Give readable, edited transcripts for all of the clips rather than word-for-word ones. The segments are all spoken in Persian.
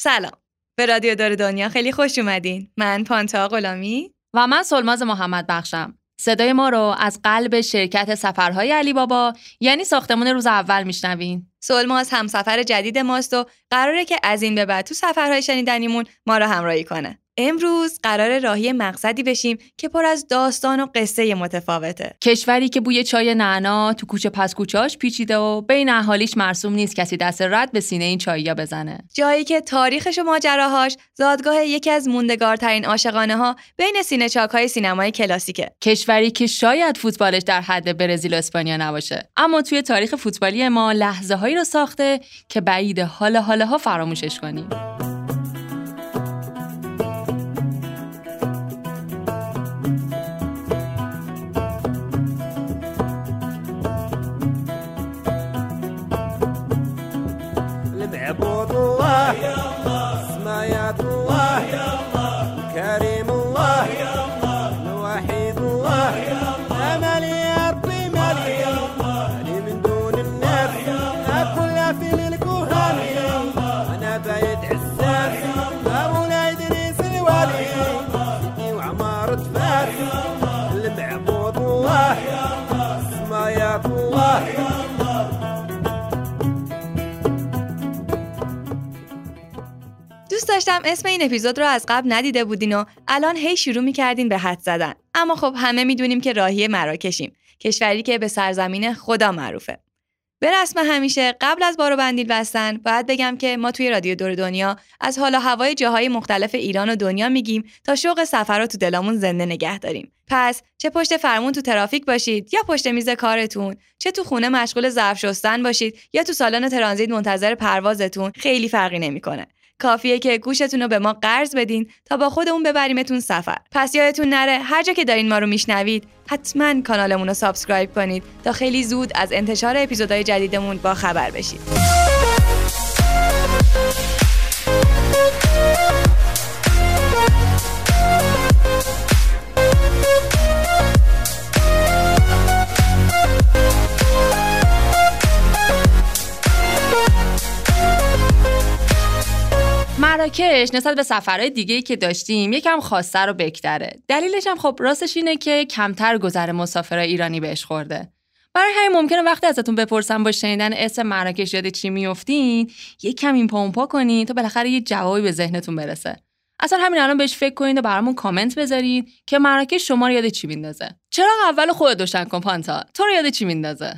سلام. به رادیو دار دنیا خیلی خوش اومدین. من پانته غلامی و من سلماز محمد بخشم. صدای ما رو از قلب شرکت سفرهای علی بابا یعنی ساختمون روز اول میشنوین. سلماز همسفر جدید ماست و قراره که از این به بعد تو سفرهای شنیدنیمون ما رو همراهی کنه. امروز قرار راهی مقصدی بشیم که پر از داستان و قصه متفاوته. کشوری که بوی چای نعنا تو کوچه پس کوچه‌اش پیچیده و بین اهالیش مرسوم نیست کسی دست رد به سینه این چاییا بزنه. جایی که تاریخش و ماجراهاش زادگاه یکی از موندگارترین عاشقانه‌ها بین سینه چاک‌های سینمای کلاسیکه. کشوری که شاید فوتبالش در حد برزیل و اسپانیا نباشه، اما توی تاریخ فوتبالی ما لحظه‌هایی رو ساخته که بعید حالاها فراموشش کنیم. داشتم اسم این اپیزود رو از قبل ندیده بودین و الان هی شروع می‌کردین به حد زدن، اما خب همه می‌دونیم که راهی مراکشیم، کشوری که به سرزمین خدا معروفه. به رسم همیشه قبل از بارو بندیل بستن باید بگم که ما توی رادیو دور دنیا از حال و هوای جاهای مختلف ایران و دنیا میگیم تا شوق سفر رو تو دلامون زنده نگه داریم. پس چه پشت فرمون تو ترافیک باشید یا پشت میز کارتون، چه تو خونه مشغول ظرف شستن باشید یا تو سالن ترانزیت منتظر پروازتون، خیلی فرقی نمی‌کنه. کافیه که گوشتون رو به ما قرض بدین تا با خودمون ببریمتون سفر. پس یادتون نره هر جا که دارین ما رو میشنوید حتما کانالمون رو سابسکرایب کنید تا خیلی زود از انتشار اپیزودهای جدیدمون با خبر بشید. مراکش نسبت به سفرهای دیگه‌ای که داشتیم یکم خواسته رو بکتره. دلیلش هم خب راستش اینه که کمتر گذر مسافرای ایرانی بهش خورده. برای همین ممکنه وقتی ازتون بپرسم با شنیدن اسم مراکش یاد چی میافتین، یکم این پمپا کنین تا بالاخره یه جوابی به ذهنتون برسه. اصلا همین الان بهش فکر کنین و برامون کامنت بذارین که مراکش شما رو یاد چی میندازه. چرا اول خودت روشن کن پانتا، تو رو یاد چی میندازه؟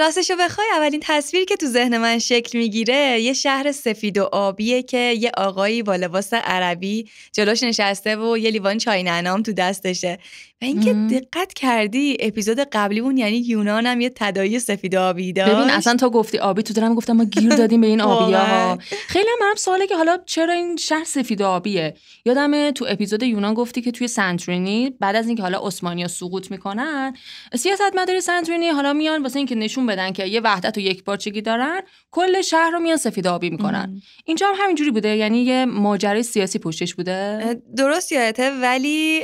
راستشو بخوای اولین تصویر که تو ذهن من شکل میگیره یه شهر سفید و آبیه که یه آقایی با لباس عربی جلوش نشسته و یه لیوان چای نعنام تو دستشه. و اینکه دقت کردی اپیزود قبلیمون یعنی یونان هم یه تداعی سفید و آبی داشت. ببین اصلا تو گفتی آبی، تو درم گفتم ما گیر دادیم به این آبی‌ها. خیلی هم برام سواله که حالا چرا این شهر سفید و آبیه. یادمه تو اپیزود یونان گفتی که توی سنتورینی بعد از اینکه حالا عثمانی‌ها سقوط میکنن، سیاستمدار سنتورینی حالا میان واسه اینکه نشون بدن که یه وحدت و یکپارچگی دارن، کل شهر رو میان سفید آبی میکنن. اینجا هم همینجوری بوده، یعنی یه ماجرای سیاسی پشتش بوده. درست یادته، ولی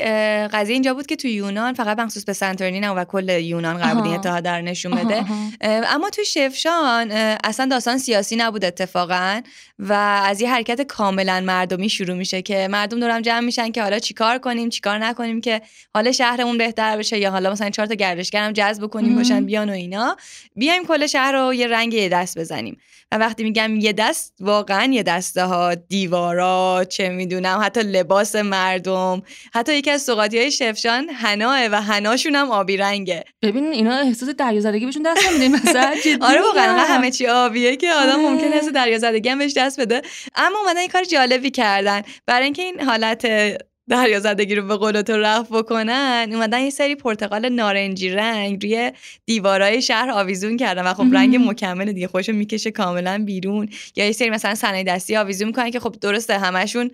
قضیه اینجا بود که تو یونان فقط مخصوص به سنتورینی نه و کل یونان قبولیت ها در نشون بده. اما تو شفشاون اصلا داستان سیاسی نبود اتفاقا و از یه حرکت کاملا مردمی شروع میشه که مردم دورم جمع میشن که حالا چیکار کنیم چیکار نکنیم که حالا شهرمون بهتر بشه، یا حالا مثلا 4 تا گردشگر هم جذب کنیم باشن بیان و اینا، بیایم کل شهر رو یه رنگ یه دست بزنیم. و وقتی میگم یه دست، واقعا یه دسته ها، دیوارا، چه میدونم، حتی لباس مردم. حتی یکی از سوغاتیای شفشاون حناه و حناشون هم آبی رنگه. ببین اینا احساس دریازدگی بهشون دست نمیدین مثلا. آره واقعا همه چی آبیه که آدم ممکنه از دریازدگی هم بهش دست بده. اما اومدن یه کار جالبی کردن برای اینکه این حالت دریازدگی رو به قول تو رفع بکنن. اومدن یه سری پرتقال نارنجی رنگ روی دیوارای شهر آویزون کردن و خب رنگ مکمل دیگه خودشو میکشه کاملا بیرون. یا یه سری مثلا صنایع دستی آویزون میکنن که خب درسته همشون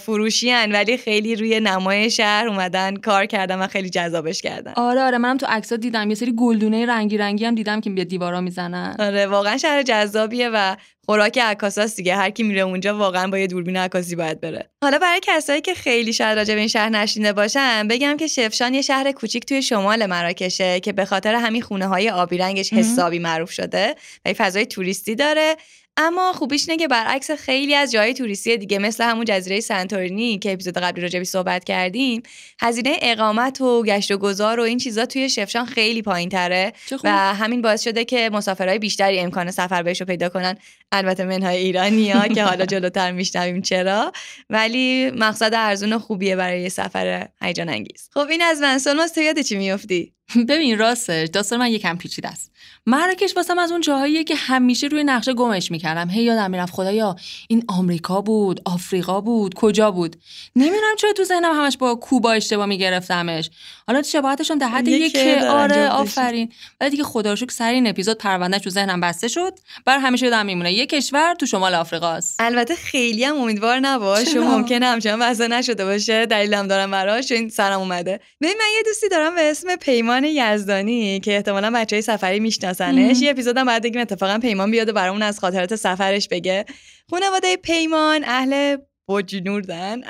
فروشی ان، ولی خیلی روی نمای شهر اومدن کار کردن و خیلی جذابش کردن. آره منم تو عکس‌ها دیدم یه سری گلدونه رنگی هم دیدم که به دیوارا میزنن. آره واقعا شهر جذابیه و خوراک عکاساست دیگه، هر کی میره اونجا واقعا با یه دوربین عکاسی باید بره. حالا برای کسایی که خیلی شاید راجع به این شهر نشینده باشن بگم که شفشاون یه شهر کوچیک توی شمال مراکشه که به خاطر همین خونه‌های آبی رنگش حسابی معروف شده و یه فضای توریستی داره. اما خوبیش اینه که برعکس خیلی از جای توریستی دیگه مثل همون جزیره سنتورینی که اپیزود قبلی راجع بهش صحبت کردیم، هزینه اقامت و گشت و گذار و این چیزا توی شفشاون خیلی پایین‌تره و همین باعث شده که مسافرای بیشتری امکان سفر بهش رو پیدا کنن، البته منهای ایرانی‌ها که حالا جلوتر میشنویم چرا، ولی مقصد ارزون خوبیه برای سفر هیجان انگیز. خب این از منصور ما توی چی می‌افتی؟ ببین راستش داستان من یکم پیچیده است. مراکش واسم از اون جاهاییه که همیشه روی نقشه گمش میکردم. هی یادم میرفت خدایا این آمریکا بود، آفریقا بود، کجا بود؟ نمیدونم چرا تو ذهنم همش با کوبا اشتباه میگرفتمش. حالا شباهتش هم در حد یک آره آفرین. ولی دیگه خدا رو شکر سر این اپیزود پروندهش تو ذهنم بسته شد. بر همیشه یادم میمونه یک کشور تو شمال آفریقا است. البته خیلی هم امیدوار نباش، ممکنه همچنان واسه نشده باشه. دلیلم دارم براش، این سرم اومده. ببین من یه دوستی دارم به اسم پیمان یزدانی که احتمالاً بچه‌های سفری میشناسنش. یه اپیزودم بعد دیگه اتفاقا پیمان بیاد و برامون از خاطرات سفرش بگه. خانواده پیمان اهل بجنوردن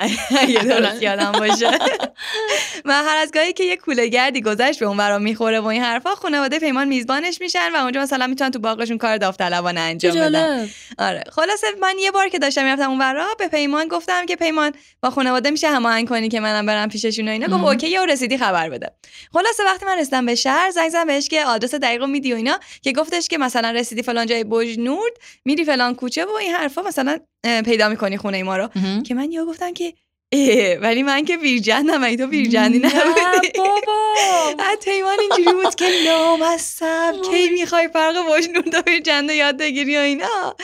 اگه درست یادم باشه. من هر از گاهی که یه کوله‌گردی گذشت به اون برام میخوره و این حرفا، خانواده پیمان میزبانش میشن و اونجا مثلا میتونن تو باغشون کار داوطلبانه انجام بدن. آره خلاص من یه بار که داشتم میرفتم اونورا به پیمان گفتم که پیمان با خانواده میشه هماهنگ کنی که منم برم پیششون و اینا. گفت اوکیه و رسیدی خبر بده. خلاص وقتی من رسیدم به شهر زنگ زدم بهش که آدرس دقیقو میدی و اینا، که گفتش که مثلا رسیدی فلان جای بجنورد میری فلان کوچه و این حرفا مثلا پیدا میکنی خونه ما رو. که من یهو گفتم که ولی من که بیرجندم، ای تو بیرجندی نبودی بابا. حتی ایمان اینجوری بود که لامصب کی میخوای فرق بجنورد و بیرجند یاد بگیری و اینا،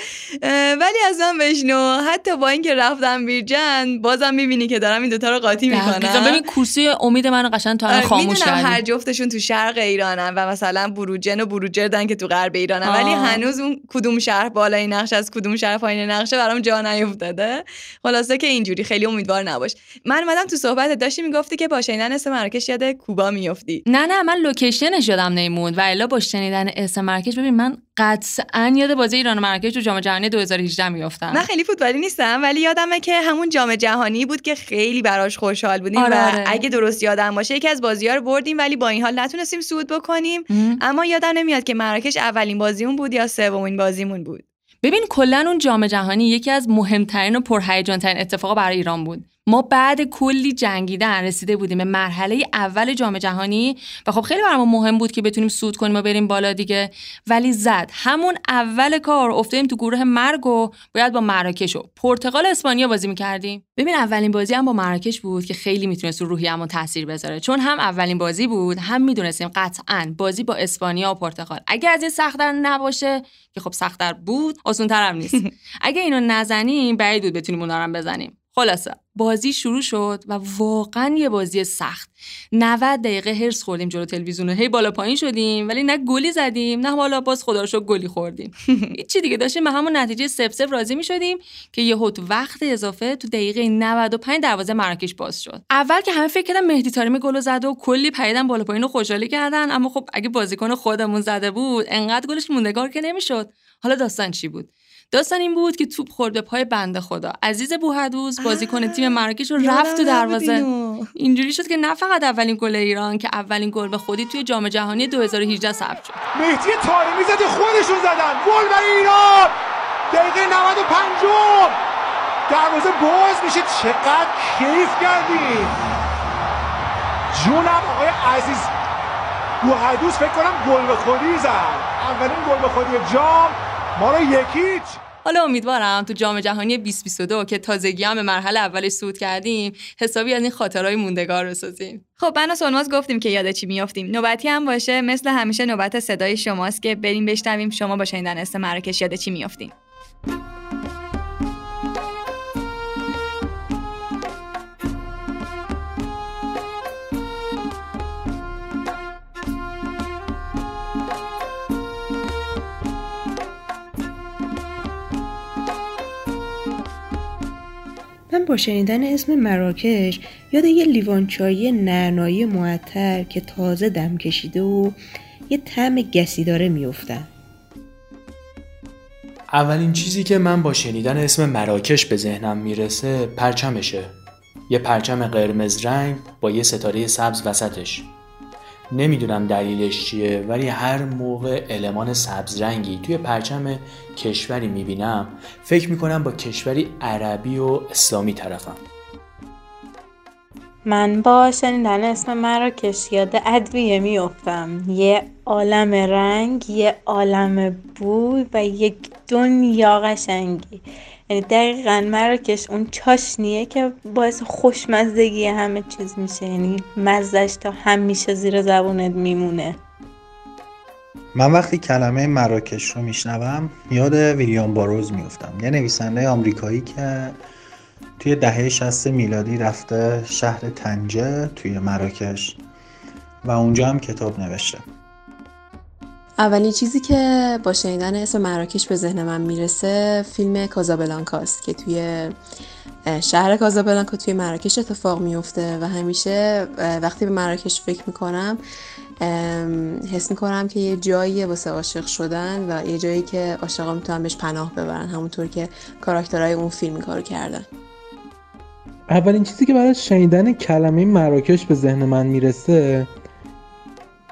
ولی از من بشنو حتی با اینکه رفتم بیرجند بازم میبینی که دارم این دوتا رو قاطی میکنم. ببین کورسی امید منو قشنگ تا الان خاموش کردی. میدونم هر جفتشون تو شرق ایرانن و مثلا بروجن و بروجردن که تو غرب ایرانن، ولی هنوز اون کدوم شهر بالای نقشه از کدوم شهر پایین نقشه برام جا نیافتاده. خلاصه که اینجوری خیلی امیدوار باش. من اومدم تو صحبتت داشتی میگفتی که با شنیدن اسم مراکش یاد کوبا میافتی. نه من لوکیشنش یادم نمیموند و الا با شنیدن اسم مراکش، ببین من قطعا یاد بازی ایران و مراکش تو جام جهانی 2018 میافتم. من خیلی فوتبالی نیستم ولی یادمه که همون جام جهانی بود که خیلی براش خوشحال بودیم. آره. و اگه درست یادم باشه یکی از بازی‌ها رو بردیم ولی با این حال نتونستیم صعود بکنیم. اما یادم نمیاد که مراکش اولین بازیمون بود یا سومین بازیمون بود. ببین کلا اون جام جهانی یکی از مهمترین و پرهیجان ترین اتفاقا برای ایران بود. ما بعد کلی جنگیدن رسیده بودیم به مرحله اول جام جهانی و خب خیلی برام مهم بود که بتونیم صعود کنیم و بریم بالا دیگه، ولی زد همون اول کار افتادیم تو گروه مرگ و باید با مراکش و پرتغال اسپانیا بازی می‌کردیم. ببین اولین بازی هم با مراکش بود که خیلی میتونست رو روحیه‌مون تاثیر بذاره، چون هم اولین بازی بود هم میدونستیم قطعاً بازی با اسپانیا و پرتغال اگه از این سخت‌تر نباشه که خب سخت‌تر بود، آسان‌تر هم نیست. اگه اینو نزنیم بعید بود بتونیم اونا رو بزنیم. خلاصه بازی شروع شد و واقعا یه بازی سخت. 90 دقیقه هرس خوردیم جلو تلویزیون، هی بالا پایین شدیم ولی نه گلی زدیم نه حالا باز خدا رو شکر گلی خوردیم. چی دیگه داشتیم ما همون نتیجه 0-0 راضی می‌شدیم که یهو تو وقت اضافه تو دقیقه 95 دروازه مراکش باز شد. اول که همه فکر کردن مهدی طارمی گل زد و کلی پریدن بالا پایین و خوشحالی کردن، اما خب اگه بازیکن خودمون زده بود انقدر گلش موندگار که نمی‌شد. حالا داستان چی بود؟ داستان این بود که توپ خورد به پای بنده خدا عزیز بوحدوز، بازیکن تیم مراکش، رو رفت تو دروازه. اینجوری شد که نه فقط اولین گل ایران که اولین گل به خودی توی جام جهانی 2018 ثبت شد. مهدی طارمی زد، خودشون زدن گل برای ایران. دقیقه 95 دروازه باز میشه. چقدر کیف کردیم جونم. آقای عزیز بوحدوز فکر کنم گل به خودی زد، اولین گل به خودی جام ما رو یکیچ. حالا امیدوارم تو جام جهانی 2022 که تازگی هم به مرحله اولش صعود کردیم حسابی از این خاطرهای موندگار بسازیم. خب من و سونواز گفتیم که یاد چی میافتیم، نوبتی هم باشه مثل همیشه نوبت صدای شماست که بریم بشنویم شما با شنیدن اسم مراکش یاد چی میافتیم. من با شنیدن اسم مراکش یاد یه لیوان چای نعنایی معطر که تازه دم کشیده و یه طعم گسی داره میافتم. اولین چیزی که من با شنیدن اسم مراکش به ذهنم میرسه پرچمشه. یه پرچم قرمز رنگ با یه ستاره سبز وسطش. نمیدونم دلیلش چیه، ولی هر موقع المان سبزرنگی توی پرچم کشوری میبینم فکر میکنم با کشوری عربی و اسلامی طرفم. من با شنیدن اسم من را کشیاده ادویه میافتم. یه عالم رنگ، یه عالم بوی و یک دنیا قشنگی. یعنی دقیقاً من را کش اون چاشنیه که باعث خوشمزدگی همه چیز میشه. یعنی مزهش تا همیشه زیر زبونت میمونه. من وقتی کلمه مراکش رو میشنوم یاد ویلیام باروز میافتم، یه نویسنده آمریکایی که توی دهه 60 میلادی رفته شهر طنجه توی مراکش و اونجا هم کتاب نوشته. اولین چیزی که با شنیدن اسم مراکش به ذهن من میرسه فیلم کازابلانکا است که توی شهر کازابلانکا توی مراکش اتفاق میفته و همیشه وقتی به مراکش فکر میکنم حس میکنم که یه جاییه واسه عاشق شدن و یه جایی که عاشقا میتونن بهش پناه ببرن، همونطور که کاراکترهای اون فیلم کارو کردن. اولین چیزی که برای شنیدن کلمه مراکش به ذهن من میرسه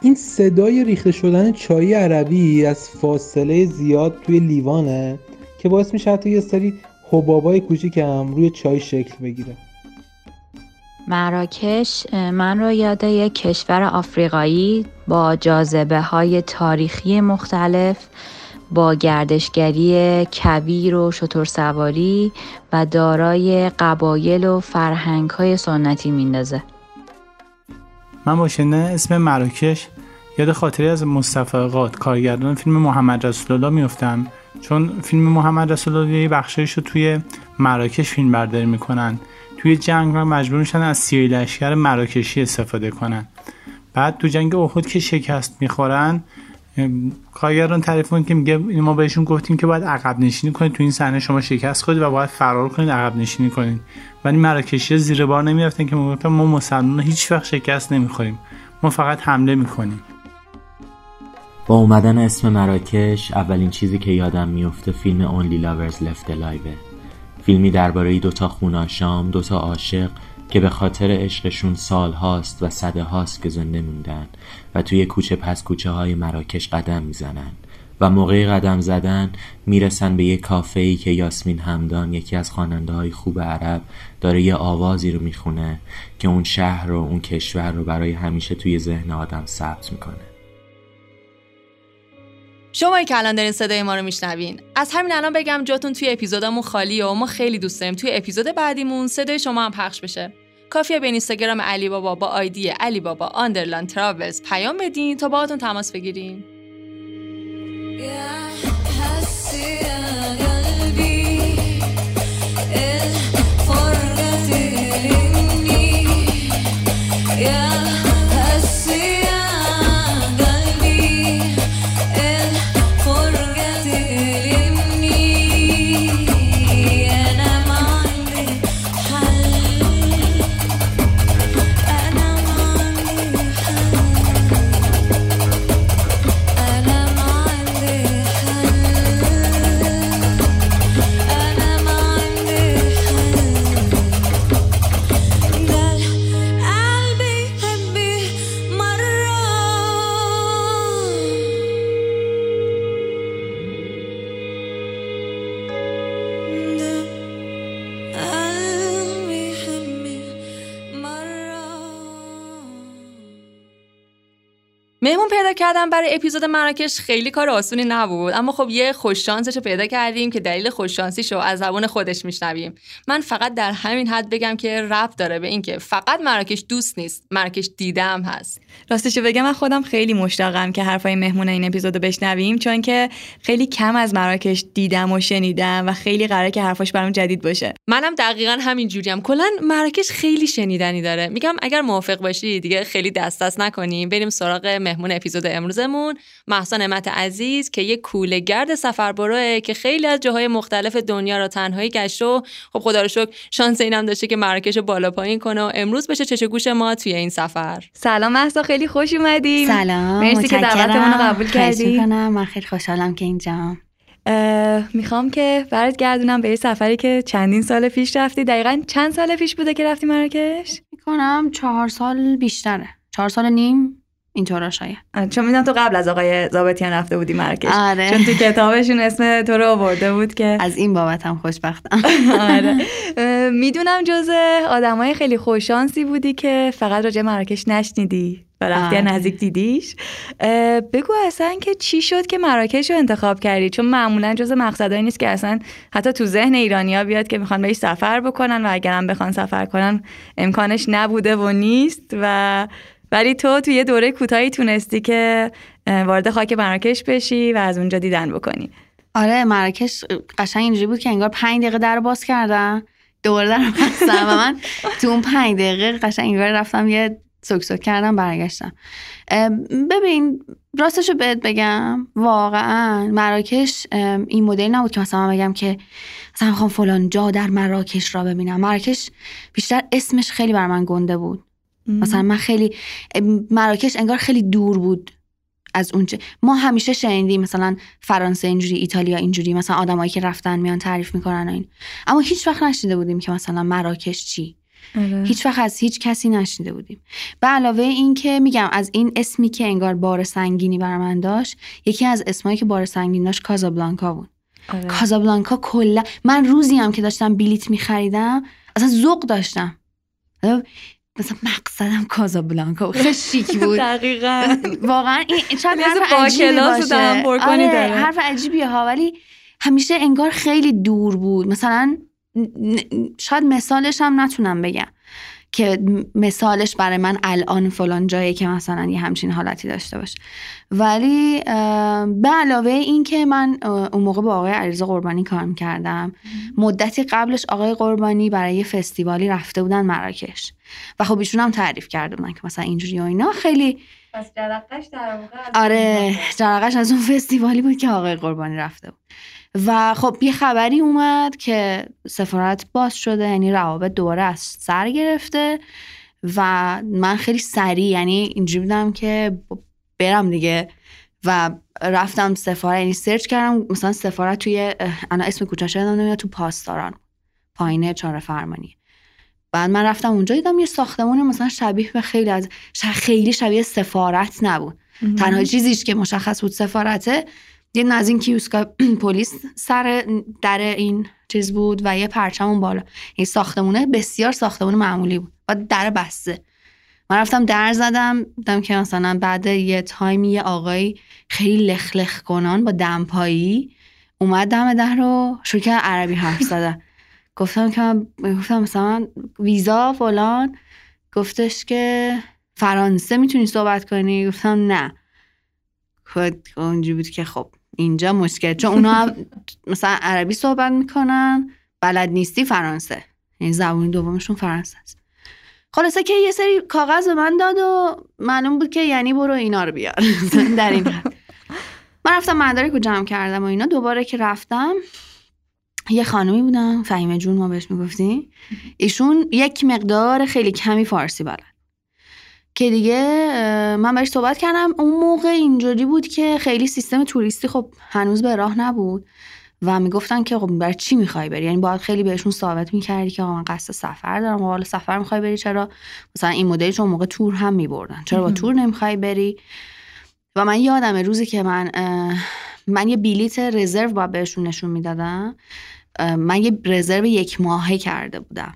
این صدای ریخته شدن چای عربی از فاصله زیاد توی لیوانه که باعث میشه حتی یه سری حبابای کوچیک هم روی چای شکل بگیره. مراکش من رو یاد یک کشور آفریقایی با جاذبه‌های تاریخی مختلف، با گردشگری کویر و شترسواری و دارای قبایل و فرهنگ‌های سنتی میندازه. من با شنیدن اسم مراکش یاد خاطره از مصطفی قاد کارگردان فیلم محمد رسول الله میافتم، چون فیلم محمد رسول الله یه بخشش رو توی مراکش فیلم برداری میکنن. توی جنگ را مجبور میشن از 30 لشکر مراکشی استفاده کنن. بعد تو جنگ احد که شکست میخورن کارگردان تعریف میکنه که میگه ما بهشون گفتیم که باید عقب نشینی کنید، تو این صحنه شما شکست خوردید و باید فرار کنید، عقب نشینی کنید. ولی مراکشی زیر بار نمیرفتن که میگفتن ما مسلمان‌ها هیچ وقت شکست نمیخوریم، ما فقط حمله میکنیم. با اومدن اسم مراکش اولین چیزی که یادم میفته فیلم Only Lovers Left Alive، فیلمی درباره دو تا خوناشام، دو تا عاشق که به خاطر عشقشون سال هاست و صده هاست که زنده موندن و توی کوچه پس کوچه های مراکش قدم میزنن و موقعی قدم زدن میرسن به یه کافه‌ای که یاسمین همدان، یکی از خواننده های خوب عرب، داره یه آوازی رو میخونه که اون شهر رو، اون کشور رو برای همیشه توی ذهن آدم ثبت میکنه. شمایی که الان دارین صدای ما رو میشنوین، از همین الان بگم جاتون توی اپیزودامون خالیه و ما خیلی دوست داریم توی اپیزود بعدیمون صدای شما هم پخش بشه. کافیه به اینستاگرام علی بابا با آیدی علی بابا آندرلاین تراولز پیام بدین تا باهاتون تماس بگیریم. مهمون پیدا کردن برای اپیزود مراکش خیلی کار آسونی نبود، اما خب یه خوششانسش رو پیدا کردیم که دلیل خوششانسیش رو از زبان خودش میشنویم. من فقط در همین حد بگم که ربط داره به این که فقط مراکش دوست نیست، مراکش دیدم هست. راستش رو بگم من خودم خیلی مشتاقم که حرفای مهمون این اپیزود رو بشنویم، چون که خیلی کم از مراکش دیدم و شنیدم و خیلی قراره که حرفاش برام جدید باشه. منم دقیقاً همین جوریم. کلاً مراکش خیلی شنیدنی داره. میگم اگر موافق باشی دیگه خیلی دست نکنیم، بریم سراغ مهمون اپیزود امروزمون، محسن امت عزیز که یک کوله گرد سفربروه که خیلی از جاهای مختلف دنیا را تنهایی گشت و خب خدا رو شکر شانس اینم داشته که مراکش رو بالا پایین کنه و امروز بشه چش گوش ما توی این سفر. سلام محسن، خیلی خوش اومدیم. سلام، مرسی که دعوتمون رو قبول کردی. من خیلی خوشحالم که اینجام. میخوام که برات گردونم به یه سفری که چندین سال پیش رفتی. دقیقاً چند سال پیش بوده که رفتی مراکش؟ میگم 4 سال بیشتره. 4 سال نیم اینطورا شاید. چون میدونم تو قبل از آقای ضابطیان رفته بودی مراکش. آره. چون تو کتابشون اسم تو رو آورده بود که از این بابت هم خوشبختم. آره. میدونم جزء آدمای خیلی خوششانسی بودی که فقط راجع مراکش نشنیدی و رفتی نزدیک دیدیش. بگو اصلا که چی شد که مراکش رو انتخاب کردی؟ چون معمولا جزء مقصدایی نیست که اصلا حتی تو ذهن ایرانی‌ها بیاد که میخوان بهش سفر بکنن و اگرم بخوان سفر کنن امکانش نبوده و نیست و ولی تو یه دوره کوتاهی تونستی که وارد خاک مراکش بشی و از اونجا دیدن بکنی. آره مراکش قشنگ اینجوری بود که انگار 5 دقیقه در باز کردن دوباره در بستن و من تو اون 5 دقیقه قشنگ اینجوری رفتم یه سوک کردم برگشتم. ببین راستشو بهت بگم واقعا مراکش این مدل نبود که مثلا من بگم که مثلا میخوام فلان جا در مراکش را ببینم. مراکش بیشتر اسمش خیلی بر من گنده بود. مثلا من خیلی مراکش انگار خیلی دور بود از اونجا. ما همیشه شنیدیم مثلا فرانسه اینجوری، ایتالیا اینجوری، مثلا آدمایی که رفتن میان تعریف میکنن این، اما هیچ وقت نشنیده بودیم که مثلا مراکش چی. آره. هیچ وقت از هیچ کسی نشنیده بودیم. به علاوه این که میگم از این اسمی که انگار بار سنگینی بر من داشت، یکی از اسمایی که بار سنگین داشت کازابلانکا بود. آره. کازابلانکا کلا من روزی هم که داشتم بلیت می‌خریدم اصلا ذوق داشتم. مثلا مقصدم کازابلانکا خیلی شیک بود. دقیقاً واقعا این چند حرف عجیبی باشه. آره حرف عجیبیه ها، ولی همیشه انگار خیلی دور بود. مثلا شاید مثالش هم نتونم بگم که مثالش برای من الان فلان جایی که مثلا یه همچین حالتی داشته باشه، ولی به علاوه این که من اون موقع با آقای علیزه قربانی کار می‌کردم. مدتی قبلش آقای قربانی برای یه فستیوالی رفته بودن مراکش و خب ایشون هم تعریف کرده بودن که مثلا اینجوری و اینا خیلی پس جرقه‌اش در واقع. آره جرقه‌اش از اون فستیوالی بود که آقای قربانی رفته بود و خب یه خبری اومد که سفارت باز شده، یعنی روابط دوباره از سر گرفته و من خیلی سریع یعنی اینجوری بودم که برم دیگه و رفتم سفارت، یعنی سرچ کردم مثلا سفارت توی انا اسم کوچه‌ش یادم نمیاد، تو پاسداران پایینه چهار فرمانی. بعد من رفتم اونجا دیدم یه ساختمون مثلا شبیه به خیلی از خیلی شبیه سفارت نبود. تنها چیزیش که مشخص بود سفارته یه از این کیوسکا پلیس سر در این چیز بود و یه پرچم اون بالا. این ساختمونه بسیار ساختمون معمولی بود و در بسته. من رفتم در زدم، دیدم که مثلا بعد یه تایمی یه آقایی خیلی لخلخ کنان با دمپایی اومد دم در رو شروع کرد عربی حرف زدن. گفتم که گفتم مثلا ویزا فلان، گفتش که فرانسه میتونی صحبت کنی؟ گفتم نه. اونجوری بود که خب اینجا مشکل، چون اونا مثلا عربی صحبت میکنن بلد نیستی فرانسه، یعنی زبان دومشون فرانسه است. خلاصه که یه سری کاغذ به من داد و معلوم بود که یعنی برو اینا رو بیار. در این حد من رفتم مدارک رو جمع کردم و اینا. دوباره که رفتم یه خانمی بودن فهیمه جون ما بهش میگفتیم، ایشون یک مقدار خیلی کمی فارسی بلد که دیگه من باهاش صحبت کردم. اون موقع اینجوری بود که خیلی سیستم توریستی خب هنوز به راه نبود و میگفتن که خب برای چی میخوای بری، یعنی باید خیلی بهشون ثابت میکردی که من قصد سفر دارم و حالا سفر میخوای بری چرا مثلا این مدلی، چون موقع تور هم میبردن، چرا با تور نمیخوای بری. و من یادم روزی که من یه بلیت رزرو با بهشون نشون میدادم، من یه رزرو 1 ماهه کرده بودم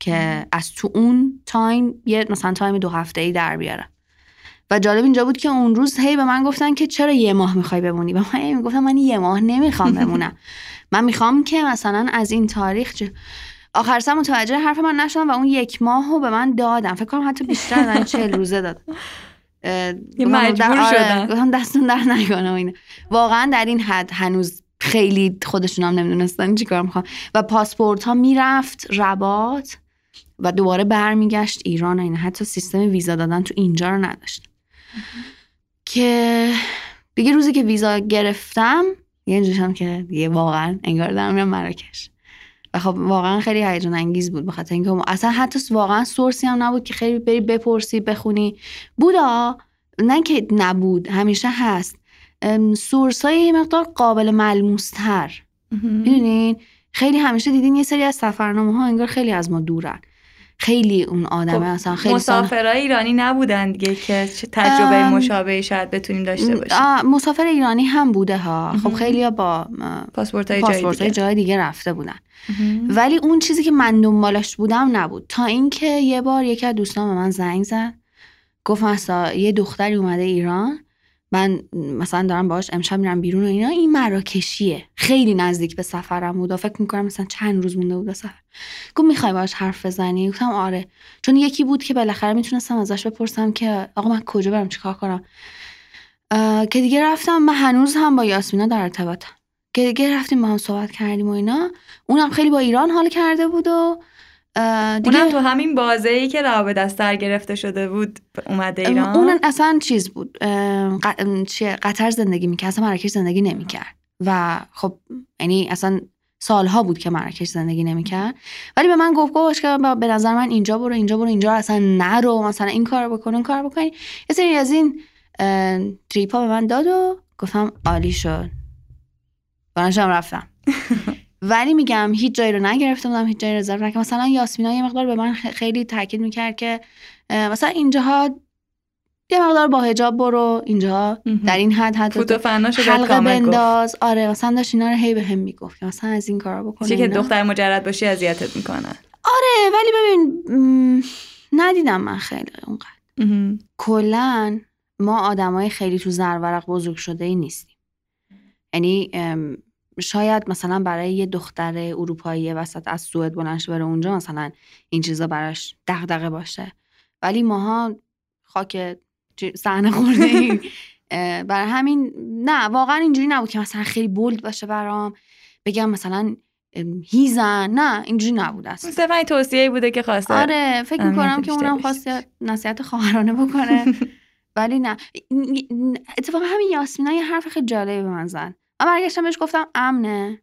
که از تو اون تایم یه مثلا تایم 2 هفته‌ای در بیارم. و جالب اینجا بود که اون روز هی به من گفتن که چرا 1 ماه میخوای بمونی؟ و من میگفتم من 1 ماه نمیخوام بمونم. من میخوام که مثلا از این تاریخ آخر سر متوجه حرف من نشدم و اون 1 ماهو به من دادن. فکر کنم حتی بیشتر دادن، 40 روزه دادن. مجبور شدن. گفتم دستون در نکنه اینا. واقعا در این حد هنوز خیلی خودشون هم نمیدونستن چیکار میخوام. و پاسپورت ها میرفت رباط و دوباره برمیگشت ایران. این حتی سیستم ویزا دادن تو اینجا رو نداشت. که دیگه روزی که ویزا گرفتم یه اینجاشم که دیگه واقعا انگار دارم میرم مراکش و خب واقعا خیلی هیجان انگیز بود، بخاطر اینکه اصلا حتی واقعا سورسی هم نبود که خیلی بری بپرسی بخونی. بودا نه که نبود، همیشه هست سورسای یه مقدار قابل ملموس‌تر. می‌دونین خیلی همیشه دیدین یه سری از سفرنامه‌ها انگار خیلی از ما دورن. خیلی اون آدمه اصلا خیلی مسافرای ایرانی نبودن دیگه که تجربه مشابهی شاید بتونیم داشته باشیم. مسافر ایرانی هم بوده ها. خب خیلیا با پاسپورت‌های جای دیگه رفته بودن. ولی اون چیزی که من دنبالش بودم نبود، تا اینکه یه بار یکی از دوستان به من زنگ زد گفت مثلا یه دختری اومده ایران، من مثلا دارم باهاش امشب میرم بیرون و اینا، این مراکشیه، خیلی نزدیک به سفرم بود، فکر میکنم مثلا چند روز مونده بود به سفر. گفت میخوای باهاش حرف بزنی؟ گفتم آره، چون یکی بود که بالاخره میتونستم ازش بپرسم که آقا من کجا برم، چیکار کنم، که دیگه رفتم. من هنوز هم با یاسمینا در ارتباطم، که دیگه رفتیم با هم صحبت کردیم و اینا. اونم خیلی با ایران حال کرده بود و دیگه اونم تو همین بازه‌ای که راه به دستر گرفته شده بود اومده ایران. اون اصلا چیز بود، قطر زندگی می‌کرد، اصلا مراکش زندگی نمی‌کرد و خب یعنی اصلا سالها بود که مراکش زندگی نمی‌کرد. ولی به من گفت که به نظر من اینجا برو، اینجا برو، اینجا اصلا نرو، مثلا این کارو بکن اون کارو بکن. یه سری از این تریپا به من داد و گفتم عالی شد، برنشم رفتم. ولی میگم هیچ جایی رو نگرفته بودم، هیچ جایی رزرو نکردم. مثلا یاسمینا یه مقدار به من خیلی تاکید میکرد که مثلا اینجاها یه مقدار با حجاب برو، اینجاها در این حد فوتو فنا شو حلقه بنداز. آره مثلا داشت اینا رو هی بهم میگفت که مثلا از این کارا بکن، چه که دختر مجرد باشی اذیتت میکنن. آره ولی ببین ندیدم من خیلی اونقدر. کلا ما آدمای خیلی تو زرورق بزرگ شده ای نیستیم، یعنی شاید مثلا برای یه دختر اروپایی وسط از سوئد بلند شه بره اونجا مثلا این چیزا براش دغدغه باشه، ولی ماها خاک صحنه خورده ایم. برای همین نه، واقعا اینجوری نبود که مثلا خیلی بولد باشه برام بگم مثلا هیزن، نه اینجوری نبود اصلا. صرفا توصیه‌ای بوده که خواسته. آره فکر می‌کنم که اونم خواسته نصیحت خواهرانه بکنه. ولی نه، اتفاقا همین یاسمینا یه حرف خیلی جالبی به من زد. اما برگشتم بهش گفتم امنه؟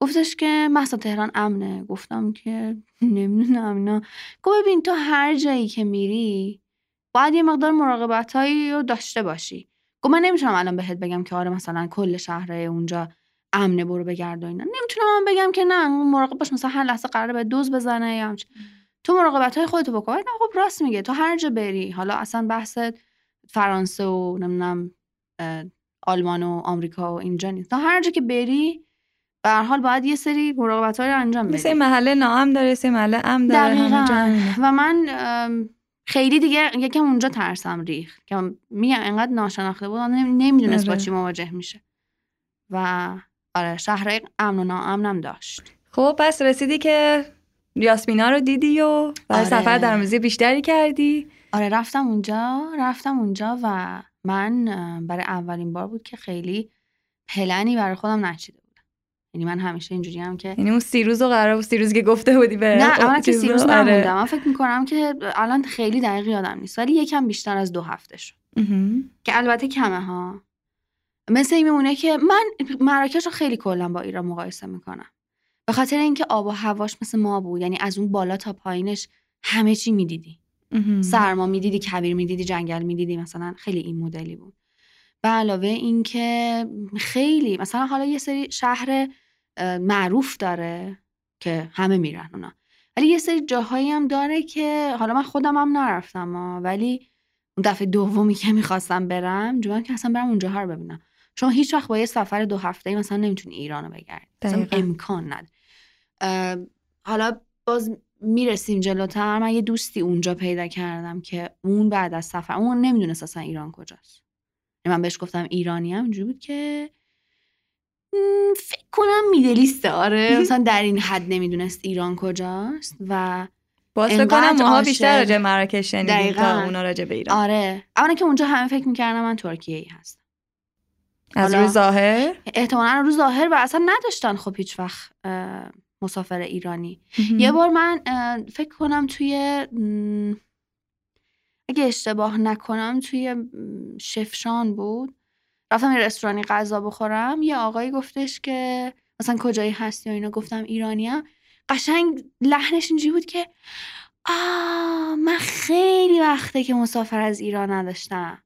گفتش که مثلا تهران امنه. گفتم که نمیدونم اینا. گفت ببین تو هر جایی که میری باید یه مقدار مراقبتایی رو داشته باشی. گفت من نمیتونم الان بهت بگم که آره مثلا کل شهرهای اونجا امنه برو بگرد و اینا، نمیتونم من بگم که نه مراقب باش مثلا هر لحظه قراره به دوز بزنه یا همچین، تو مراقبتای خودتو بکن. نه خب راست میگه، تو هر جا بری، حالا اصلا بحث فرانسه و نمیدونم آلمان و آمریکا و اینجا نیست، تا هر جا که بری به هر حال باید یه سری مراقبت‌ها رو انجام بدی. مثلا محله ناامن داره، مثلا محله امن داره، همینجا. و من خیلی دیگه یکم اونجا ترسم ریخت که میگم انقدر ناشناخته بود، نمیدونست با چی مواجه میشه. و آره شهرای امن و ناامنم داشت. خب پس رسیدی که یاسمینا رو دیدی و برای سفر درآمدزی بیشتری کردی. آره رفتم اونجا و من برای اولین بار بود که خیلی پلنی برای خودم نچیده بودم. یعنی من همیشه اینجوری هم که یعنی اون 3 روز رو قرار بود، 3 روز که گفته بودی به نه من که 3 روز نموندم. من فکر میکنم که الان خیلی دقیق یادم نیست ولی یکم بیشتر از 2 هفته شد که البته کمه ها. مثل این میمونه که من مراکش رو خیلی کلا با ایران مقایسه میکنم به خاطر اینکه آب و هواش مثل ما بود، یعنی از اون بالا تا پایینش همه چی میدیدی، سرما میدیدی، کویر میدیدی، جنگل میدیدی، مثلا خیلی این مدلی بود. به علاوه این که خیلی مثلا حالا یه سری شهر معروف داره که همه میرن اونا، ولی یه سری جاهایی هم داره که حالا من خودم هم نرفتم، ولی اون دفعه دومی که میخواستم برم جوان که اصلا برم اونجاها رو ببینم، چون هیچ وقت با یه سفر 2 هفته‌ای مثلا نمیتونی ایرانو بگردی، اصلا امکان نداره. حالا باز میرسیم جلوتر، من یه دوستی اونجا پیدا کردم که اون بعد از سفر اون نمیدونست اصلا ایران کجاست. من بهش گفتم ایرانی، هم اینجوری بود که فکر کنم میدلیسته. آره مثلا در این حد نمیدونست ایران کجاست و واسه کنم ماها بیشتر راجع مراکش شنیدیم تا اونا راجع به ایران. آره اولا که اونجا همه فکر میکردن من ترکیه‌ای هستم از روی ظاهر، احتمالاً روی ظاهر، و اصلا نداشتن خب هیچ وقت مسافر ایرانی. یه بار من فکر کنم توی اگه اشتباه نکنم توی شفشاون بود، رفتم یه رستورانی غذا بخورم، یه آقایی گفتش که مثلا کجایی هستی و اینا، گفتم ایرانیم، قشنگ لحنش اینجوری بود که من خیلی وقته که مسافر از ایران نداشتم.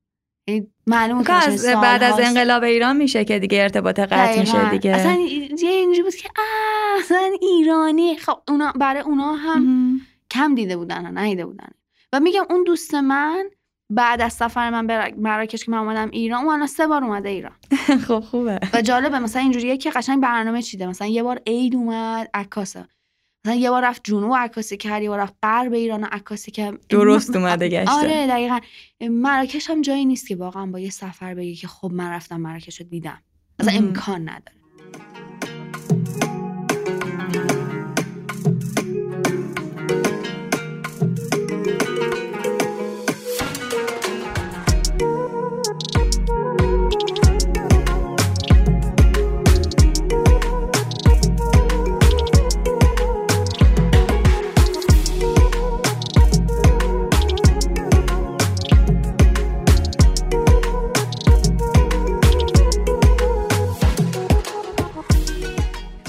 معلومه که از بعد از انقلاب ایران میشه که دیگه ارتباط قطع میشه دیگه، اصلا یه اینجوری بود که اصلا ایرانی. خب اونا برای اونا هم کم دیده بودن، ندیده بودن. و میگم اون دوست من بعد از سفر من به مراکش که من اومدم ایران، اون الان 3 بار اومده ایران. خب خوبه. و جالبه مثلا اینجوریه که قشنگ برنامه چیده، مثلا یه بار عید اومد عکاسه، مثلا یه بار رفت جنوب عکاسی کرد، یه بار رفت غرب ایران عکاسی کرد، درست اومده گشته. آره دقیقاً. مراکش هم جایی نیست که واقعا با یه سفر بگی که خب من رفتم مراکش رو دیدم، اصلا امکان نداره.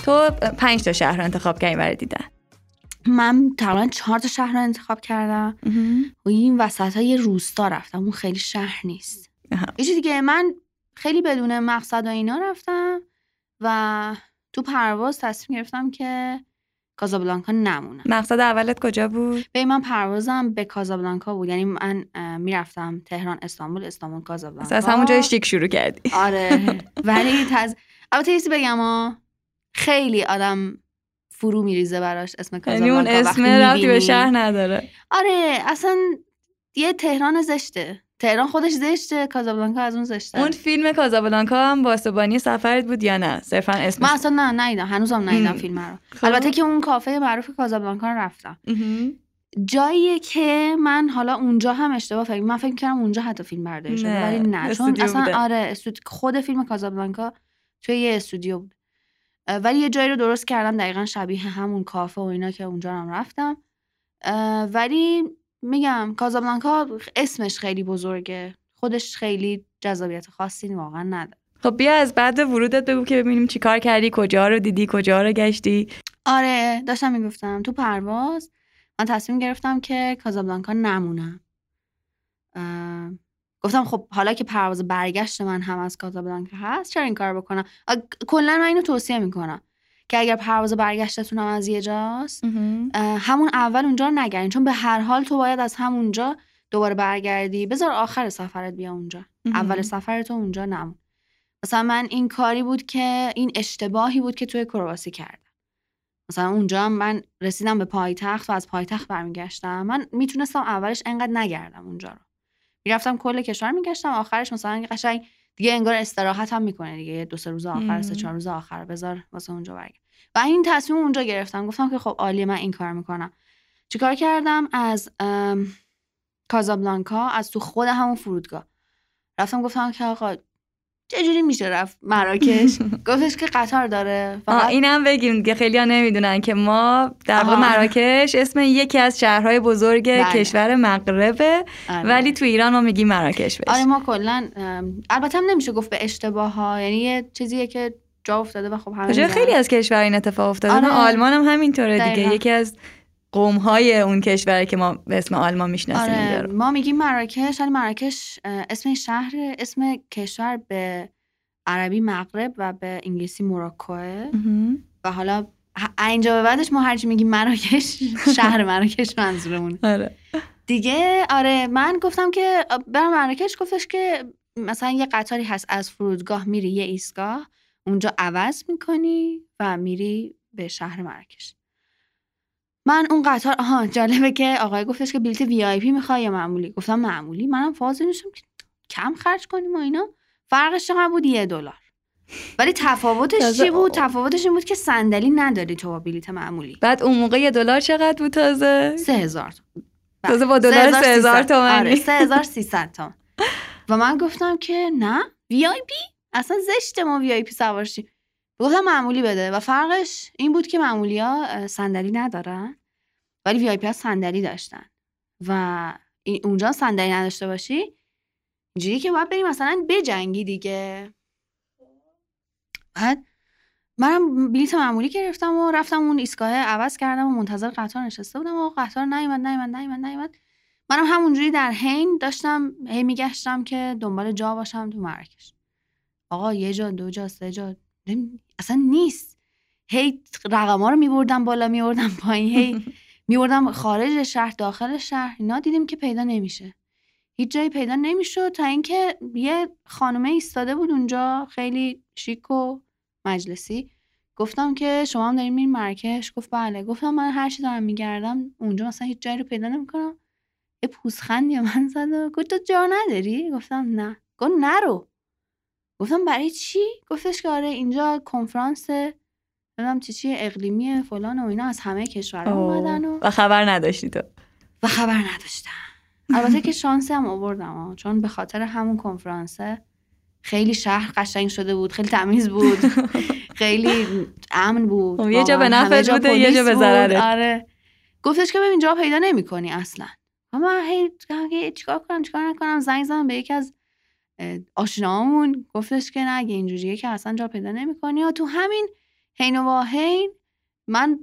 تو 5 تا شهر رو انتخاب کردی برای دیدن. من تقریبا 4 تا شهر رو انتخاب کردم و این وسط ها یه روستا رفتم، اون خیلی شهر نیست. یه چیزی که من خیلی بدون مقصد و اینا رفتم و تو پرواز تصمیم گرفتم که کازابلانکا نمونم. مقصد اولت کجا بود؟ من پروازم به کازابلانکا بود، یعنی من میرفتم تهران استانبول، استانبول کازابلانکا، از همون جای شیک شروع کردی. آره ولی البته یه چیزی بگم، خیلی آدم فرو میریزه براش اسم کازابلانکا، یعنی اون اسم رفتی به شهر نداره. آره اصلا یه تهران زشته، تهران خودش زشته، کازابلانکا از اون زشته. اون فیلم کازابلانکا هم واسبانی سفرت بود یا نه؟ صرفا اسم من اصلا ندیدم، هنوزم ندیدم فیلم رو. البته که اون کافه معروف کازابلانکا رو رفتم، جاییه که من حالا اونجا هم اشتباه فکر، من فکر کردم اونجا حتی فیلم برداری شده، ولی نه، چون اصلا بوده. آره خود فیلم کازابلانکا توی یه استودیو بود، ولی یه جایی رو درست کردم دقیقاً شبیه همون کافه و اینا که اونجا هم رفتم. ولی میگم کازابلانکا اسمش خیلی بزرگه، خودش خیلی جذابیت خاصی واقعا نداره. خب بیا از بعد ورودت بگو که ببینیم چی کار کردی، کجا رو دیدی، کجا رو گشتی. آره داشتم میگفتم تو پرواز من تصمیم گرفتم که کازابلانکا نمونم. گفتم خب حالا که پرواز برگشت من هم از کازابلانکا هست، چرا این کار بکنم؟ کلا من اینو توصیه میکنم که اگر پرواز برگشتتون هم از یه جاست، همون اول اونجا رو نگردین، چون به هر حال تو باید از همونجا دوباره برگردی، بذار آخر سفرت بیا اونجا، اول سفرت اونجا نمون. مثلا من این کاری بود که این اشتباهی بود که توی کرواسی کردم. مثلا اونجا هم من رسیدم به پایتخت و از پایتخت برمیگشتم، من میتونستم اولش انقدر نگردم اونجا رو، میرفتم کل کشور میگشتم، آخرش مثلا قشنگ دیگه انگار استراحت هم میکنه دیگه، 2-3 روز آخر، 3-4 روز آخر بذار واسه اونجا برگرد. و این تصمیم اونجا گرفتم، گفتم که خب عالیه من این کار میکنم. چیکار کردم؟ از کازابلانکا از تو خود همون فرودگاه رفتم، گفتم که آقا چجوری میشه رفت مراکش؟ گفتش که قطار داره. اینم بگیم دیگه، خیلی‌ها نمیدونن که ما در واقع مراکش اسم یکی از شهرهای بزرگ کشور مغربه، ولی تو ایران ما میگیم مراکش بهش. آره ما کلا البته هم نمیشه گفت به اشتباه ها، یعنی یه چیزیه که جا افتاده و خب همین خیلی از کشورها این اتفاق افتاده. آلمان هم همینطوره دیگه، یکی از قوم‌های اون کشوره که ما به اسم آلمان میشناسیم. آره ما میگیم مراکش، ولی مراکش اسم شهر، اسم کشور به عربی مغرب و به انگلیسی موراکوه. و حالا اینجا به بعدش ما هرچی میگیم مراکش، شهر مراکش منظورمون. آره دیگه. آره من گفتم که برم مراکش، گفتش که مثلا یه قطاری هست از فرودگاه میری یه ایستگاه، اونجا عوض میکنی و میری به شهر مراکش. من اون قطار، جالبه که آقای گفتش که بلیت وی آی پی میخوای یا معمولی؟ گفتم معمولی. منم فاز نشم که کم خرج کنیم و اینا. فرقش چقدر بود؟ $1. ولی تفاوتش چی بود؟ تفاوتش این بود که صندلی نداری تو با بلیت معمولی. بعد اون موقع $1 چقدر بود تازه؟ 3000. تازه با $1 $3000. آره 3300. و من گفتم که نه وی آی پی اصلا زشته ما وی آی پی سوار شیم. گفتم معمولی بده. و فرقش این بود که معمولی‌ها صندلی ندارن ولی وی آی پی ها صندلی داشتن، و اونجا صندلی نداشته باشی اینجوری که باید بریم مثلا بجنگی دیگه. بعد منم بلیط معمولی گرفتم و رفتم اون ایستگاه عوض کردم و منتظر قطار نشسته بودم و قطار نیومد. منم همونجوری در حین داشتم هی میگشتم که دنبال جا باشم تو مراکش. آقا یه جا، 2 جا، 3 جا اصلا نیست. هی رقم‌ها رو می‌بردم بالا می‌آوردم پایین، هی می‌بردم خارج شهر، داخل شهر، اینا دیدیم که پیدا نمیشه. هیچ جایی پیدا نمیشد تا اینکه یه خانومه ایستاده بود اونجا خیلی شیک و مجلسی. گفتم که شما هم دارین میرین مرکش؟ گفت بله. گفتم من هر چی دارم میگردم اونجا مثلا هیچ جایی رو پیدا نمیکنم. یه پوزخندی من زد. گفت تو جا نداری؟ گفتم نه. گفت نرو. گفتم برای چی؟ گفتش که آره اینجا کنفرانس نمیدونم چی اقلیمی فلان و اینا از همه کشورها اومدن و خبر نداشتی تو. و خبر نداشتم. البته که شانسی هم آوردم چون به خاطر همون کنفرانسه خیلی شهر قشنگ شده بود، خیلی تمیز بود، خیلی امن بود. یه جا به نفع بود، یه جا به ضرره. آره. گفتش که ببین جا پیدا نمی‌کنی اصلاً. من هی چیکار کنم چیکار نکنم، زنگ زدم به یکی از آشناهامون، گفتش که نه اگه اینجوریه که اصلا جا پیدا نمی‌کنی. یا تو همین هین و واهین من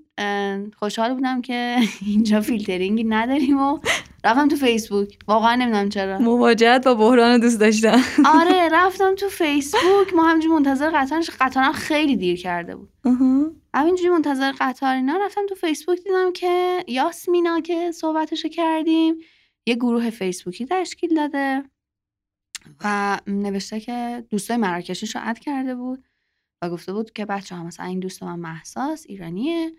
خوشحال بودم که اینجا فیلترینگی نداریم و رفتم تو فیسبوک. واقعا نمیدونم چرا مواجهت با بحران دوست داشتم. آره رفتم تو فیسبوک، ما همینجوری منتظر قطارش، قطارم خیلی دیر کرده بود، همینجوری منتظر قطار اینا رفتم تو فیسبوک، دیدم که یاسمینا که صحبتشو کردیم یه گروه فیسبوکی تشکیل داده و نوشته که دوستای مراکشیشو اد کرده بود و گفته بود که بچه‌ها مثلا این دوست من مهساس ایرانیه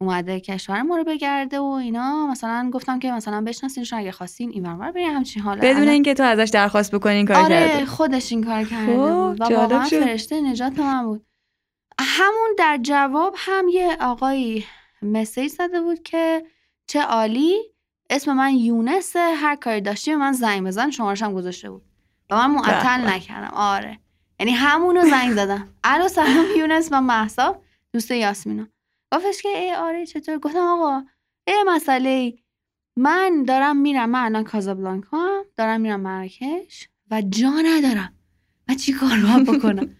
اومده کشور ما رو بگرده و اینا، مثلا گفتم که مثلا بشناسینش اگه خواستین اینور اونور برین همچین حالا بدون اینکه تو ازش درخواست بکنین این کار کرده. آره خودش این کار کرده بود و واقعا فرشته نجات من بود. همون در جواب هم یه آقایی مسیج زده بود که چه عالی، اسم من یونس، هر کاری داشتی من زنگ بزن، شماره‌ش هم گذاشته بود و من معطل نکردم. آره یعنی همونو زنگ زدم. الو سلام یونس، من مهسا دوست یاسمینا. گفتش که ای آره چطور؟ گفتم آقا یه مسئله، من دارم میرم، من الان کازابلانکا هم دارم میرم مراکش و جا ندارم، من چی کار باید بکنم؟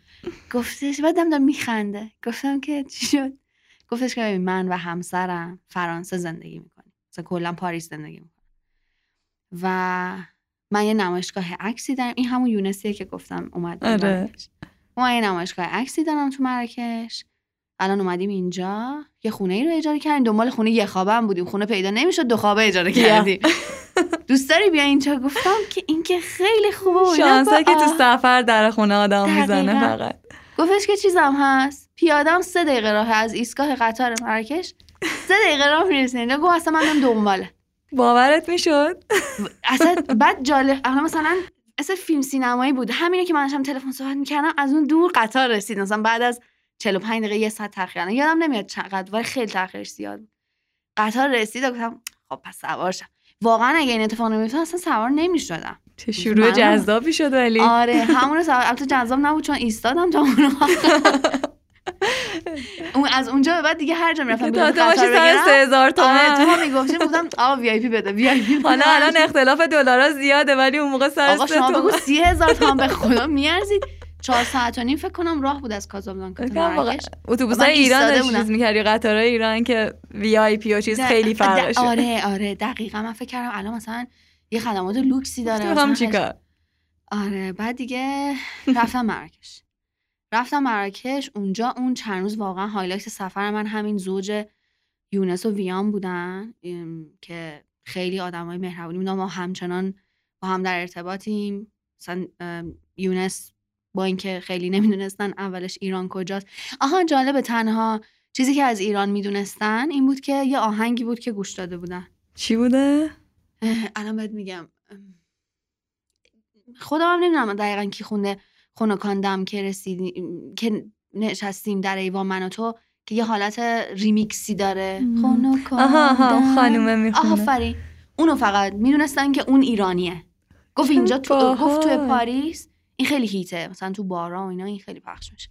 گفتش بعدم دارم میخنده. گفتم که چی شد؟ گفتش که من و همسرم فرانسه زندگی میکنیم، مثلا کلا پاریس زندگی میکنیم و من یه نمایشگاه عکسی دارم. این همون یونسیه که گفتم اومد مراکش. من یه نمایشگاه عکسی دارم تو مراکش، الان اومدیم اینجا یه خونه ای رو اجاره کردیم، دنبال خونه یه خوابه هم بودیم، خونه پیدا نمیشد، دو خوابه اجاره کردیم. دوست داری بیا اینجا؟ گفتم که این که خیلی خوبه، شانسه که تو سفر در خونه آدم میزنه. فقط گفتش که چیزم هست، پیادم 3 دقیقه راه از ایستگاه قطار مراکش 3 دقیقه راه میرسین. گفت اصلا منم دنباله. باورت میشد؟ اصلا بعد جالب اصلا مثلا فیلم سینمایی بود، همینه که من داشتم تلفن صحبت میکردم از اون دور قطار رسید، مثلا بعد از 45 دقیقه یه ساعت تاخیر. یادم نمیاد چقدر ولی خیلی تاخیرش زیاد بود. قطار رسید و گفتم خب پس سوار شم. واقعا اگه این اتفاق نمی‌افتاد اصلا سوار نمی‌شدم. چه شروع جذابی شد ولی. آره همون سوار، البته جذاب نبود چون ایستادم تا اون از اونجا به بعد دیگه هر جا می‌رفتم بیرون قطار بگیرم 3000 تومان. تو هم می‌گفتین گفتم آقا وی آی پی بده، وی آی پی. حالا الان اختلاف دلارا زیاده ولی اون موقع سر 3000 تومان. آقا شما بگو 30000 تومان به خدا می‌ارزید. 4 ساعت و نیم فکر کنم راه بود از کازابلانکا تا مراکش. اتوبوس‌های ایران داشت چیز می‌کردی، قطارهای ایران که وی آی پی و چیز خیلی فرقشه. آره آره دقیقاً. من فکر کردم الان مثلا یه خدمات لوکسی داره. می‌خوام چیکار؟ آره بعد دیگه رفتم مراکش. اونجا اون چند روز واقعا هایلایت سفر من همین زوج یونس و ویام بودن که خیلی آدمای مهربونی بودن. ما همچنان با هم در ارتباطیم. مثلا یونس با اینکه خیلی نمیدونستن اولش ایران کجاست. آها جالب، تنها چیزی که از ایران میدونستن این بود که یه آهنگی بود که گوش داده بودن. چی بوده؟ الان بهت میگم. خودم نمیدونم دقیقاً کی خونده. خونکاندم که رسیدیم که نشستیم در ایوان من و تو، که یه حالت ریمیکسی داره. خونکاندم. آها خانومه میخونه. آفرین. اونو فقط میدونستن که اون ایرانیه. گفت اینجا تو، گفت توی پاریس این خیلی هیته، مثلا تو بارا و اینا این خیلی پخش میشه.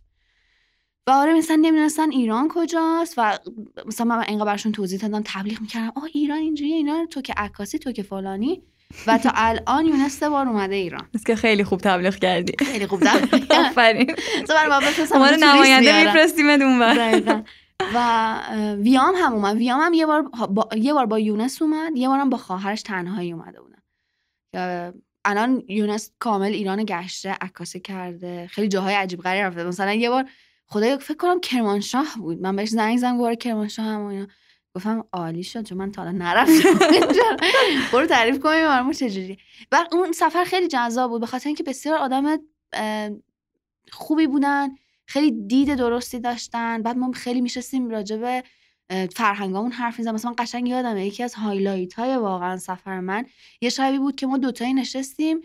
و آره مثلا نمیدونستن ایران کجاست و مثلا من اینقدر براشون توضیح دادم، تبلیغ میکردم آه ایران اینجوریه، اینا تو که عکاسی، تو که فلانی. و تا الان یونس 3 بار اومده ایران. بس که خیلی خوب تبلیغ کردی. خیلی خوب تبلیغ. آفرین. سوار بابا بفرستم. ما نماینده میفرستیمت اونور. و ویام هم اومد. ویام هم یه بار با یونس اومد، یه بارم با خواهرش تنهایی اومده بودن. الان یونس کامل ایران گشته، عکاسی کرده، خیلی جاهای عجیب غریب رفته. مثلا یه بار خدایا فکر کنم کرمانشاه بود، من بهش زنگ زدم گفتم کرمانشاه هم اینا. گفتم عالی شد چون من تا الان نرفتم. برو تعریف کن برام چجوری. و اون سفر خیلی جذاب بود به خاطر اینکه بسیار آدم خوبی بودن، خیلی دید درستی داشتن. بعد ما خیلی میشستیم راجع به فرهنگامون حرف میزدیم. مثلا قشنگ یادمه یکی از هایلایت های واقعا سفر من یه شبی بود که ما دوتایی نشستیم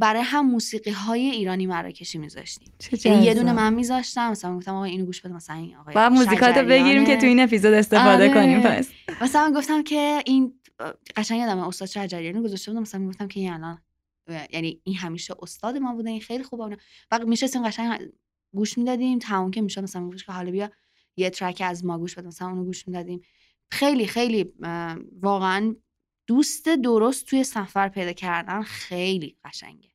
برای هم موسیقی های ایرانی مراکشی میذاشتیم. یه دونه من میذاشتم، مثلا گفتم آقا اینو گوش بده، مثلا این آقا بعد موزیکاتو بگیریم که تو این اپیزود استفاده کنیم. پس مثلا گفتم که این قشنگ یادمه استاد شجریانی گذاشته بودم، مثلا گفتم که این الان یعنی این همیشه استاد ما بوده، این خیلی خوبه. بعد میشستیم قشنگ گوش میدادیم، تمام که میشد مثلا گوش که حالا بیا یه ترک از ما گوش بده، مثلا اونو گوش میدادیم. خیلی خیلی واقعا دوست درست توی سفر پیدا کردن خیلی قشنگه.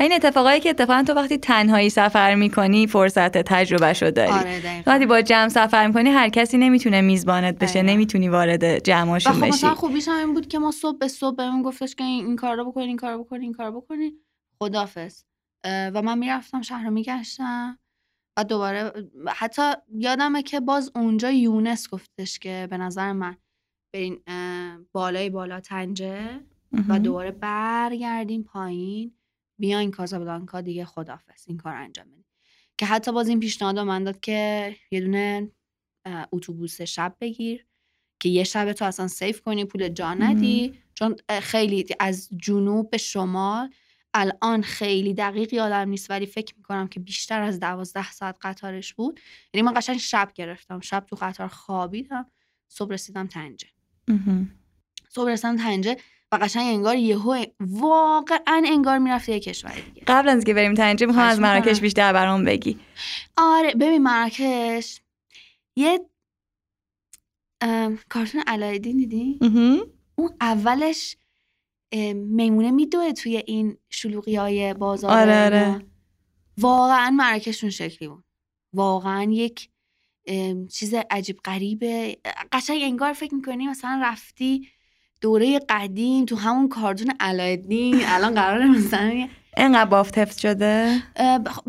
این اتفاقایی که اتفاقا تو وقتی تنهایی سفر میکنی فرصت تجربه شو داری. آره، وقتی با جمع سفر میکنی هر کسی نمیتونه میزبانت بشه. آره. نمیتونی وارد جمعشون بشی. مثلا خوبیش هم این بود که ما صبح به صبح بهمون گفتش که این کارو بکن، این کارو بکن، این کارو بکن، خدافظ. و من میرفتم شهر میگشتم و دوباره حتی یادمه که باز اونجا یونس گفتش که به نظر من برین بالای بالا طنجه و دوباره برگردین پایین بیاین کازابلانکا دیگه خداحافظ این کار انجام بدین. که حتی باز این پیشنهاد من داد که یه دونه اتوبوس شب بگیر که یه شب تو اصلا سیف کنی، پول جا ندی، چون خیلی از جنوب به شمال الان خیلی دقیق یادم نیست ولی فکر میکنم که بیشتر از 12 ساعت قطارش بود. یعنی من قشنگ شب گرفتم، شب تو قطار خوابیدم، صبح رسیدم طنجه. صبح رسیدم طنجه و قشنگ انگار یهو واقعا انگار میرفتی یه کشور دیگه. قبل از اینکه بریم طنجه میخوام از مراکش بیشتر برام بگی. آره ببین مراکش یه کارتون علایالدین دیدی؟ اون اولش میمونه میدوه توی این شلوغیای بازار. آره. واقعا مراکشون شکلی بود، واقعا یک چیز عجیب غریبه. قشنگ انگار فکر میکنی مثلا رفتی دوره قدیم تو همون کارتون علایالدین الان قراره مثلا اینقدر بافت حفظ شده.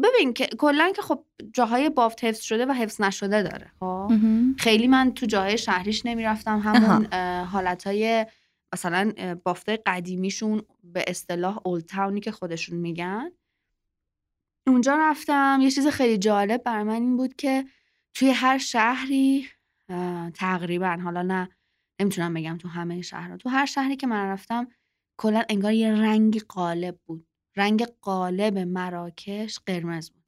ببین که کلا که خب جاهای بافت حفظ شده و حفظ نشده داره. خب خیلی من تو جاهای شهریش نمیرفتم، همون حالتهای مثلا بافته قدیمیشون به اصطلاح اولد تاونی که خودشون میگن اونجا رفتم. یه چیز خیلی جالب برای من این بود که توی هر شهری تقریبا، حالا نه نمیتونم بگم تو همه شهرها، تو هر شهری که من رفتم کلا انگار یه رنگی غالب بود. رنگ غالب مراکش قرمز بود.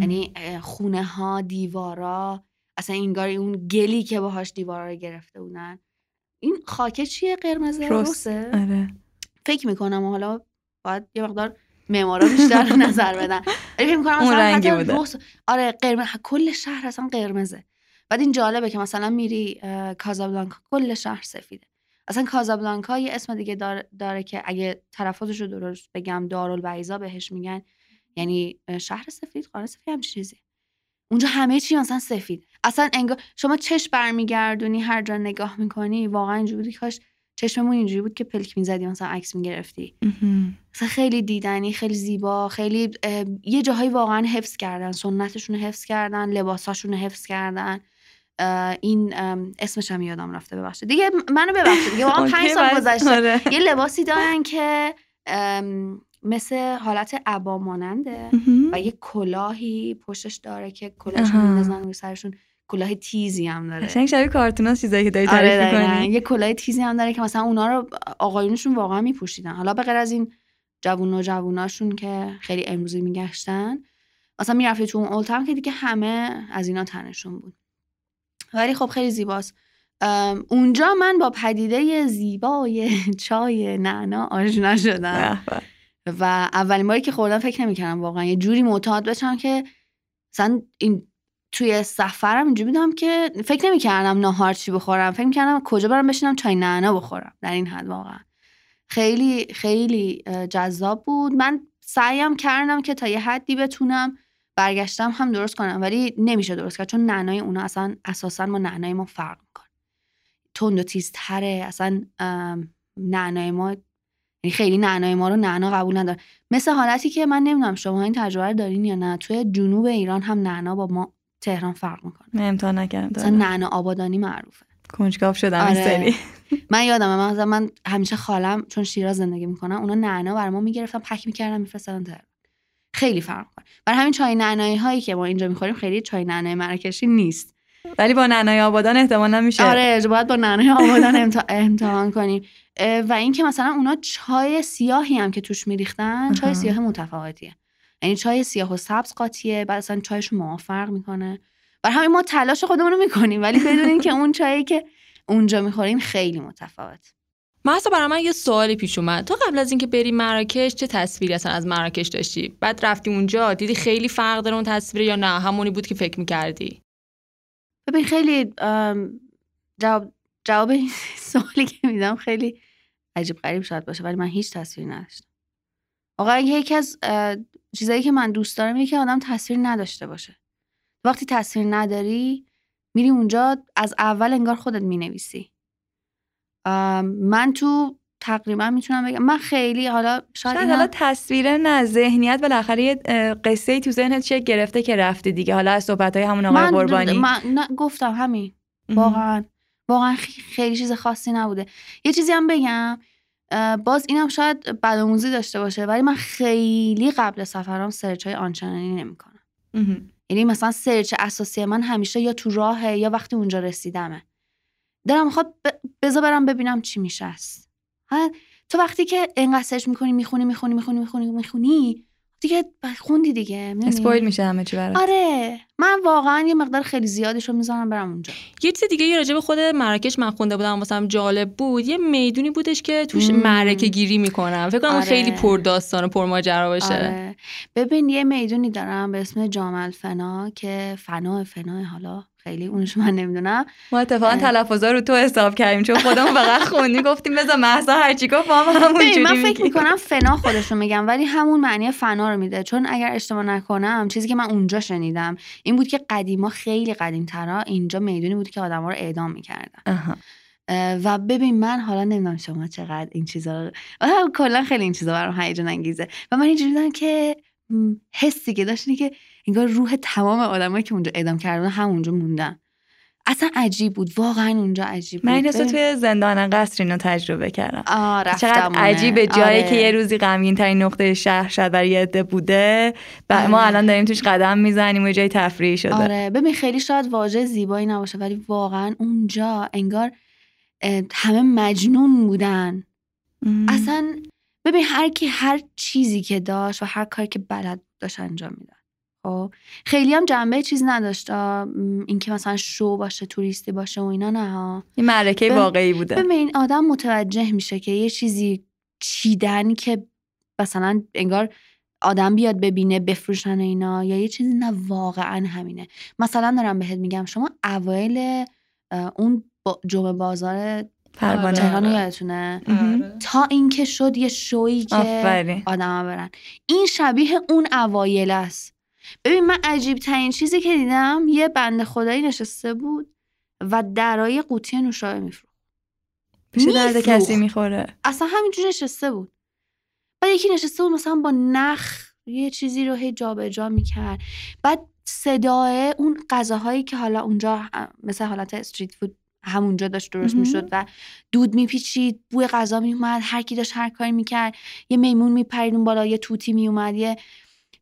یعنی خونه ها، دیوارا، اصلا انگار اون گلی که باهاش دیوارا رو گرفته بودن. این خاکه چیه؟ قرمز رسه. آره. فکر میکنم حالا باید یه مقدار معمارا بیشتر نظر بدن. فکر میکنم اون رنگی بوده. آره قرمز، کل شهر اصلا قرمزه. بعد این جالبه که مثلا میری کازابلانکا کل شهر سفیده. اصلا کازابلانکا یه اسم دیگه داره که اگه تلفظش رو درست بگم دارالبیضا بهش میگن، یعنی شهر سفید، قاره سفید، همچین چیزی. اونجا همه چی اصلا سفید، اصلا انگار شما چشم برمیگردونی هر جا نگاه میکنی واقعا اینجوری. کاش چشممون اینجوری بود که پلک میزدی مثلا عکس میگرفتی. اصلا خیلی دیدنی، خیلی زیبا، خیلی یه جاهایی واقعا حفظ کردن سنتشون رو، حفظ کردن لباساشون رو، حفظ کردن این اسمش هم یادم رفته، ببخشید دیگه، منو ببخشید دیگه، واقعا 5 سال گذشته. یه لباسی دارن که مثل حالت عبا ماننده و یه کلاهی پشتش داره که کلاهش میندازن روی سرشون. کلاه تیزی هم داره، قشنگ شبیه کارتونا چیزایی که داری تعریف می‌کنی. یه کلاه تیزی هم داره که مثلا اونا رو آقایونشون واقعا میپوشیدن. حالا به غیر از این جووناشون که خیلی امروزی میگشتن، مثلا میرفتی تو اون اولتام که دیگه همه از اینا تنشون بود. ولی خب خیلی زیباست. اونجا من با پدیده زیبای چای نعنا آشنا شدم. و اولین باری که خوردم فکر نمی‌کردم واقعا یه جوری معتاد بشم که مثلا این توی سفرم اینجوری بودم که فکر نمی‌کردم ناهار چی بخورم، فکر می‌کردم کجا برم بشینم چای نعنا بخورم. در این حد واقعا خیلی خیلی جذاب بود. من سعیم کردم که تا یه حدی بتونم برگشتم هم درست کنم ولی نمیشه درست کرد، چون نعنای اونا اصلا اساساً با نعنای ما فرق می‌کنه، تند و تیزتره. اصلا نعنای ما خیلی نعنای ما رو نعنا قبول نداره. مثل حالتی که من نمیدونم شما این تجربه رو دارین یا نه، توی جنوب ایران هم نعنا با ما تهران فرق میکنه. امتحان نکردم. مثلا نعنا آبادانی معروفه. کنجکاو شدم. آره. من یادمه من همیشه خالم چون شیراز زندگی میکنم اونا نعنا برام میگرفتن پک میکردن میفرستادن تهران. خیلی فرق کنه. برای همین چای نعنایی هایی که ما اینجا میخوریم خیلی چای نعنای مراکشی نیست. ولی با نعنای آبادان احتمالاً میشه. آره باید با نعنای آبادان امتحان کنیم. و اینکه مثلا اونا چای سیاهی هم که توش میریختن چای سیاه متفاوتیه. یعنی چای سیاه و سبز قاطیه، بعد اصلا چایشون ما فرق میکنه. برای همین ما تلاش خودمون رو میکنیم ولی بدونین که اون چایی که اونجا میخورین خیلی متفاوت. مثلا برای من یه سوالی پیش اومد. تو قبل از اینکه بری مراکش چه تصویری اصلا از مراکش داشتی؟ بعد رفتیم اونجا دیدی خیلی فرق داره اون تصویر یا نه همونی بود که فکر می‌کردی؟ ببین خیلی جواب این سوالی که میدم خیلی عجیب غریب شاید باشه ولی من هیچ تصویری نداشتم. آقا یکی از چیزایی که من دوست دارم اینه که آدم تصویر نداشته باشه. وقتی تصویر نداری میری اونجا از اول انگار خودت مینویسی. من تو تقریبا میتونم بگم من خیلی حالا شاید حالا تصویر نه ذهنیت بالاخره یه قصه‌ای تو ذهنت چه گرفته که رفته دیگه. حالا از صحبت‌های همون آقای قربانی من گفتم همین واقعا خیلی چیز خاصی نبوده. یه چیزی هم بگم باز اینم شاید بدآموزی داشته باشه ولی من خیلی قبل سفرام سرچ‌های آنچنانی نمی‌کنم. یعنی مثلا سرچ اساسی من همیشه یا تو راهه یا وقتی اونجا رسیدمه. دارم میخواد بذار برم ببینم چی میشه است. تو وقتی که انقدر سرچ میکنی میخونی دیگه خوندی دیگه اسپویل میشه همه چی برات. آره من واقعا یه مقدار خیلی زیادش رو میذارم برم اونجا. یه چیز دیگه یه راجع به خود مراکش من خونده بودم واسم جالب بود. یه میدونی بودش که توش معرکه گیری میکنن فکر کنم. آره. خیلی پر داستان و پر ماجرا باشه. آره. ببین یه میدونی دارم به اسم جامع الفنا که فنا حالا خیلی اونش من نمیدونم. ما اتفاقا تلفظا رو تو حساب کردیم چون خودمون فقط خوندیم گفتیم بذار مهسا هر چی گفت همونجوری من فکر میکنم فنا خودش رو میگم ولی همون معنی فنا رو میده. چون اگر اشتباه نکنم چیزی که من اونجا شنیدم این بود که قدیما خیلی قدیم‌ترا اینجا میدونی بود که آدما رو اعدام میکردن. و ببین من حالا نمیدونم شما چقدر این چیزا کلا خیلی این چیزا برام هیجان انگیزه و من اینجوری دیدم که حسی که داشتنی که انگار روح تمام آدمایی که اونجا اعدام کردن همونجا موندن. اصلا عجیب بود واقعا اونجا عجیب بود. من اینو توی زندان قصر اینو تجربه کردم. چقدر عجیبه جایی که یه روزی غمگین ترین نقطه شهر شد برای یه عده بوده و ما الان داریم توش قدم میزنیم و جای تفریح شده. آره ببین خیلی شاید واژه زیبایی نباشه ولی واقعا اونجا انگار همه مجنون بودن. اصلا ببین هر کی هر چیزی که داشت و هر کاری که بلد داشت انجام میداد. خیلی هم جنبه چیز نداشت اینکه مثلا شو باشه توریستی باشه و اینا نه ها. این معرکه واقعی بوده. ببین آدم متوجه میشه که یه چیزی چیدن که مثلا انگار آدم بیاد ببینه بفروشن اینا یا یه چیزی نه واقعا همینه. مثلا دارم بهت میگم شما اوایل اون جمعه بازار پروانه یادتونه تا اینکه شد یه شویی که آدما برن این شبیه اون اوایل است. ببین من عجیب ترین چیزی که دیدم یه بنده خدایی نشسته بود و درای قوطی نوشابه میفروخت. چه درد کسی میخوره؟ اصلا همینجوری نشسته بود. بعد یکی نشسته بود مثلا با نخ یه چیزی رو هی جابجا میکرد. بعد صدای اون غذاهایی که حالا اونجا مثل حالت استریت فود همونجا داشت درست میشد و دود میپیچید بوی غذا میومد هر کی داشت هر کاری میکرد. یه میمون میپرید اون بالا یه توتی میومد یه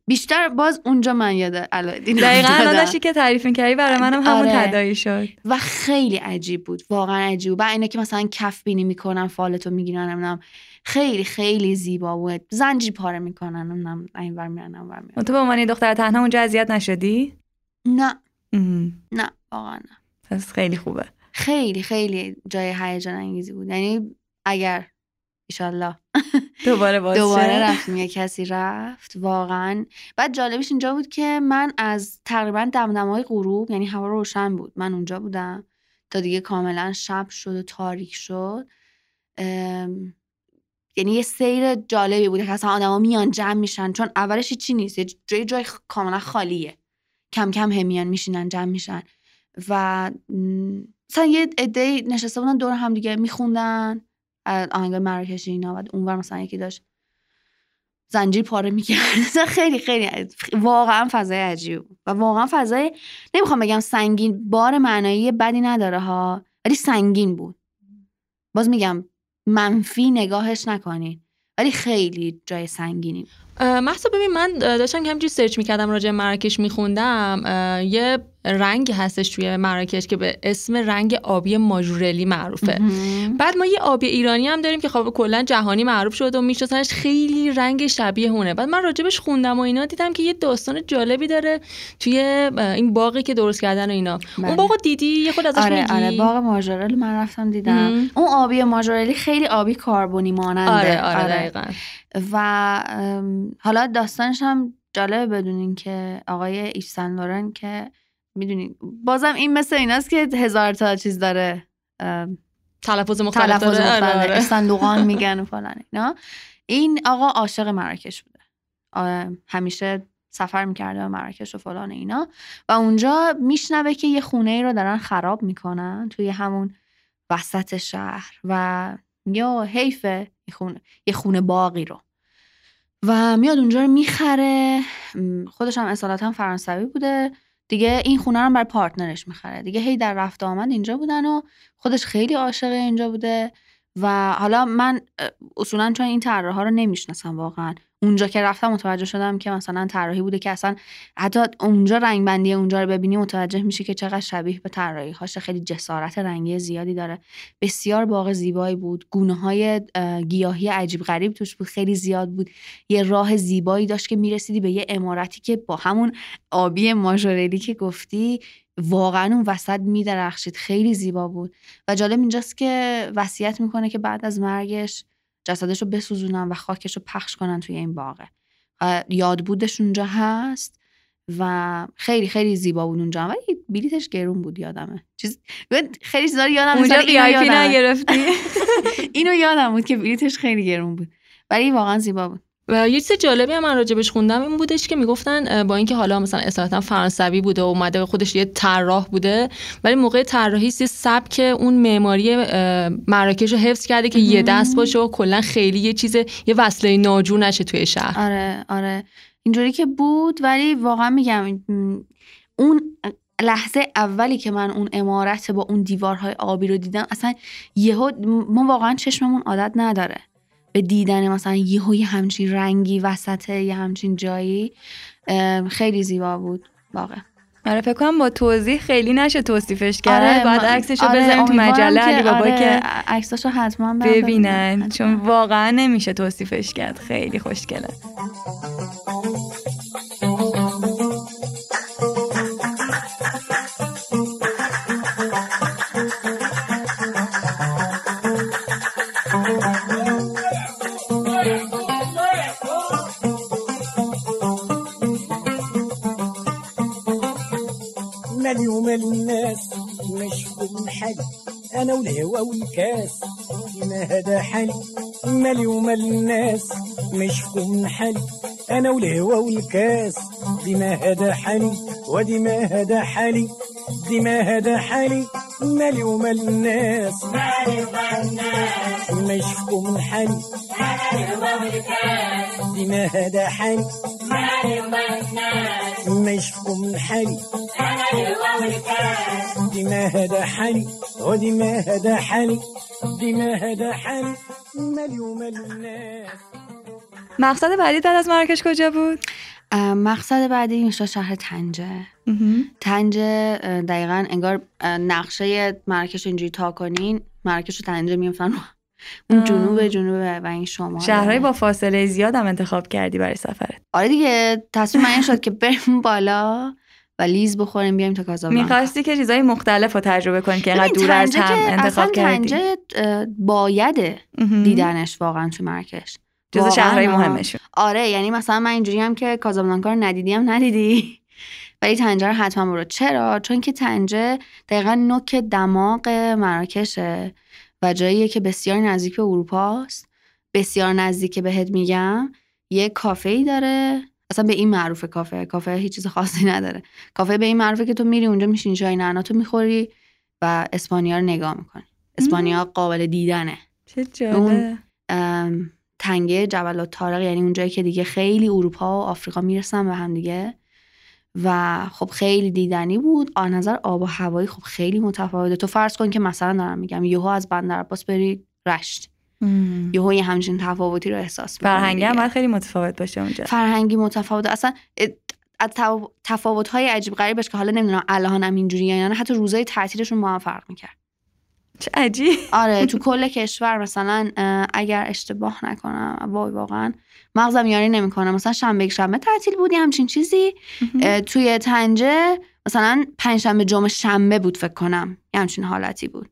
بیشتر باز اونجا من یاده علایدین دقیقاً داشتی که تعریف می‌کردی برای منم همون تداعی شد و خیلی عجیب بود واقعا عجیب بود. اینا که مثلا کف بینی میکنن فالتو میگیرن نمیدونم خیلی خیلی زیبا بود. زنجیر پاره میکنن نمیدونم اینور میرن اونور میرن. تو به عنوان دختر تنها اونجا اذیت نشدی؟ نه واقعا نه. پس خیلی خوبه. خیلی خیلی جای هیجان انگیزی بود. یعنی اگر ایشالله دوباره رفتیم یه کسی رفت واقعا. بعد جالبش اینجا بود که من از تقریبا دمدمای غروب یعنی هوا روشن بود من اونجا بودم تا دیگه کاملا شب شد و تاریک شد. یعنی یه سیر جالبی بود که اصلا آدما میان جمع میشن چون اولش چی نیست یه جای کاملا خالیه کم کم همیان میشینن جمع میشن و مثلا یه عده‌ای نشسته بودن دور هم دیگه میخوندن آهنگای مراکشی اینا. بعد اونور مثلا یکی داشت زنجیر پاره میکرد. خیلی خیلی واقعا فضای عجیب و واقعا فضای نمیخوام بگم سنگین بار معنایی بدی نداره ها ولی سنگین بود. باز میگم منفی نگاهش نکنین، ولی خیلی جای سنگینی. محسن ببین، من داشتم که همینجوری سرچ میکردم راجع به مراکش میخوندم، یه رنگ هستش توی مراکش که به اسم رنگ آبی ماژورلی معروفه. بعد ما یه آبی ایرانی هم داریم که خب کلا جهانی معروف شد و میشناسنش، خیلی رنگ شبیه اونه. بعد من راجبش خوندم و اینا، دیدم که یه داستان جالبی داره توی این باغی که درست کردن و اینا. بله. اون باغو دیدی؟ یه خود ازش میگی؟ آره، باغ ماژورال من رفتم دیدم. اون آبی ماژورلی خیلی آبی کربنی ماننده. آره دقیقاً. و حالا داستانش هم جالبه، بدونین که آقای ایف سن لورن که میدونین بازم این مثل این است که هزار تا چیز داره، تلفظ مختلف داره، صندوقان میگن و فلان اینا. این آقا عاشق مراکش بوده، همیشه سفر میکرده به مراکش و فلان اینا، و اونجا میشنوه که یه خونه ای رو دارن خراب میکنن توی همون وسط شهر و یا حیفه یه خونه باقی رو، و میاد اونجا رو میخره. خودش هم اصالتا فرانسوی بوده دیگه. این خونه رو برای پارتنرش میخره دیگه. هی در رفت آمد اینجا بودن و خودش خیلی عاشق اینجا بوده. و حالا من اصولا چون این طراحا رو نمیشناسم واقعا، اونجا که رفتم متوجه شدم که مثلا طراحی بوده که اصلا حتی اونجا رنگ بندی اونجا رو ببینی متوجه میشی که چقدر شبیه به طراحی هاشه، خیلی جسارت رنگی زیادی داره. بسیار باغ زیبایی بود، گونه‌های گیاهی عجیب غریب توش بود، خیلی زیاد بود. یه راه زیبایی داشت که میرسیدی به یه عمارتی که با همون آبی ماژورلی که گفتی واقعا اون وسط میدرخشید، خیلی زیبا بود. و جالب اینجاست که وصیت میکنه که بعد از مرگش جسدش رو بسوزونن و خاکش رو پخش کنن توی این باغه. یاد بودش اونجا هست و خیلی خیلی زیبا بود اونجا، ولی بلیتش گرون بود یادمه. خیلی چیزا رو یادم اونجا VIP نگرفتی. اینو یادم بود که بلیتش خیلی گرون بود، ولی واقعا زیبا بود. و یه چیز جالبی هم من راجبش خوندم این بودش که میگفتن با اینکه حالا مثلا اصالتا فرانسوی بوده و اومده خودش یه طراح بوده، ولی موقع طراحی سبک اون معماری مراکش رو حفظ کرده که یه دست باشه و کلا خیلی یه چیز یه وصله ناجور نشه توی شهر. آره آره اینجوری که بود. ولی واقعا میگم اون لحظه اولی که من اون عمارت با اون دیوارهای آبی رو دیدم، اصلا یهو ما واقعا چشممون عادت نداره به دیدن مثلا یه همچین رنگی وسطه یه همچین جایی. خیلی زیبا بود واقعا. آره فکر کنم با توضیح خیلی نشه توصیفش کرد. بعد عکسشو بذاریم تو مجله علی بابا که عکساشو حتما ببینن، چون واقعا نمیشه توصیفش کرد، خیلی خوشگله. الناس مش حد انا والهوا والكاس ما هذا حل مالي ومال الناس مش كون حل انا والهوا والكاس بما هذا حالي ودي ما هذا حالي دي ما هذا حالي مالي ومال الناس مالي ومال الناس مش كون حل انا والهوا والكاس بما هذا حالي مالي ومال الناس مش كون حل دي ما هذا حالي ودي ما هذا حالي دي ما هذا حالي مالي ومال الناس. مقصد بعدی بعد از مراکش کجا بود؟ مقصد بعدی میشه شهر طنجه. طنجه دقیقاً انگار نقشه مراکش اینجوری تا کنین مراکش رو طنجه میفهمن، اون جنوب و این شمال. شهرهای با فاصله زیاد هم انتخاب کردی برای سفرت. آره دیگه تصمیم من این شد که بریم بالا و لیز بخوریم بیایم تا کازابلانکا. می‌خواستی که چیزای مختلف رو تجربه کنی که انقدر دور از هم انتخاب کردی. طنجه باید دیدنش واقعا تو مراکش. جزو شهرهای مهمشه. آره یعنی مثلا من اینجوری هم که کازابلانکا رو ندیدی، ولی طنجه رو حتما برو. چرا؟ چون که طنجه دقیقاً نوک دماغ مراکشه و جاییه که بسیار نزدیک به اروپاست، بسیار نزدیک بهت میگم. یه کافه‌ای داره، اصلا به این معروفه کافه هیچ چیز خاصی نداره. کافه به این معروفه که تو میری اونجا میشینی چای نعناتو میخوری و اسپانیا رو نگاه میکنی. اسپانیا قابل دیدنه. چه جالب. اون تنگه جبل طارق، یعنی اونجایی که دیگه خیلی اروپا و آفریقا میرسن به هم دیگه و خب خیلی دیدنی بود. از نظر آب و هوایی خب خیلی متفاوته. تو فرض کن که مثلا دارم میگم یهو از بندرعباس بری رشت، یهو یه همچین تفاوتی رو احساس می‌کنی. فرهنگی هم خیلی متفاوت باشه اونجا. فرهنگی متفاوت، اصلا از تفاوت‌های عجیب غریبش که حالا نمیدونم الانم اینجوری یا نه، حتی روزای تعطیلشون با هم فرق می‌کرد. چه عجیب. آره تو کل کشور مثلا اگر اشتباه نکنم، وای واقعا مغزم یاری نمی‌کنه، مثلا شنبه تعطیل بود همچین چیزی. توی طنجه مثلا پنجشنبه جمعه شنبه بود فکر کنم، همچین حالتی بود،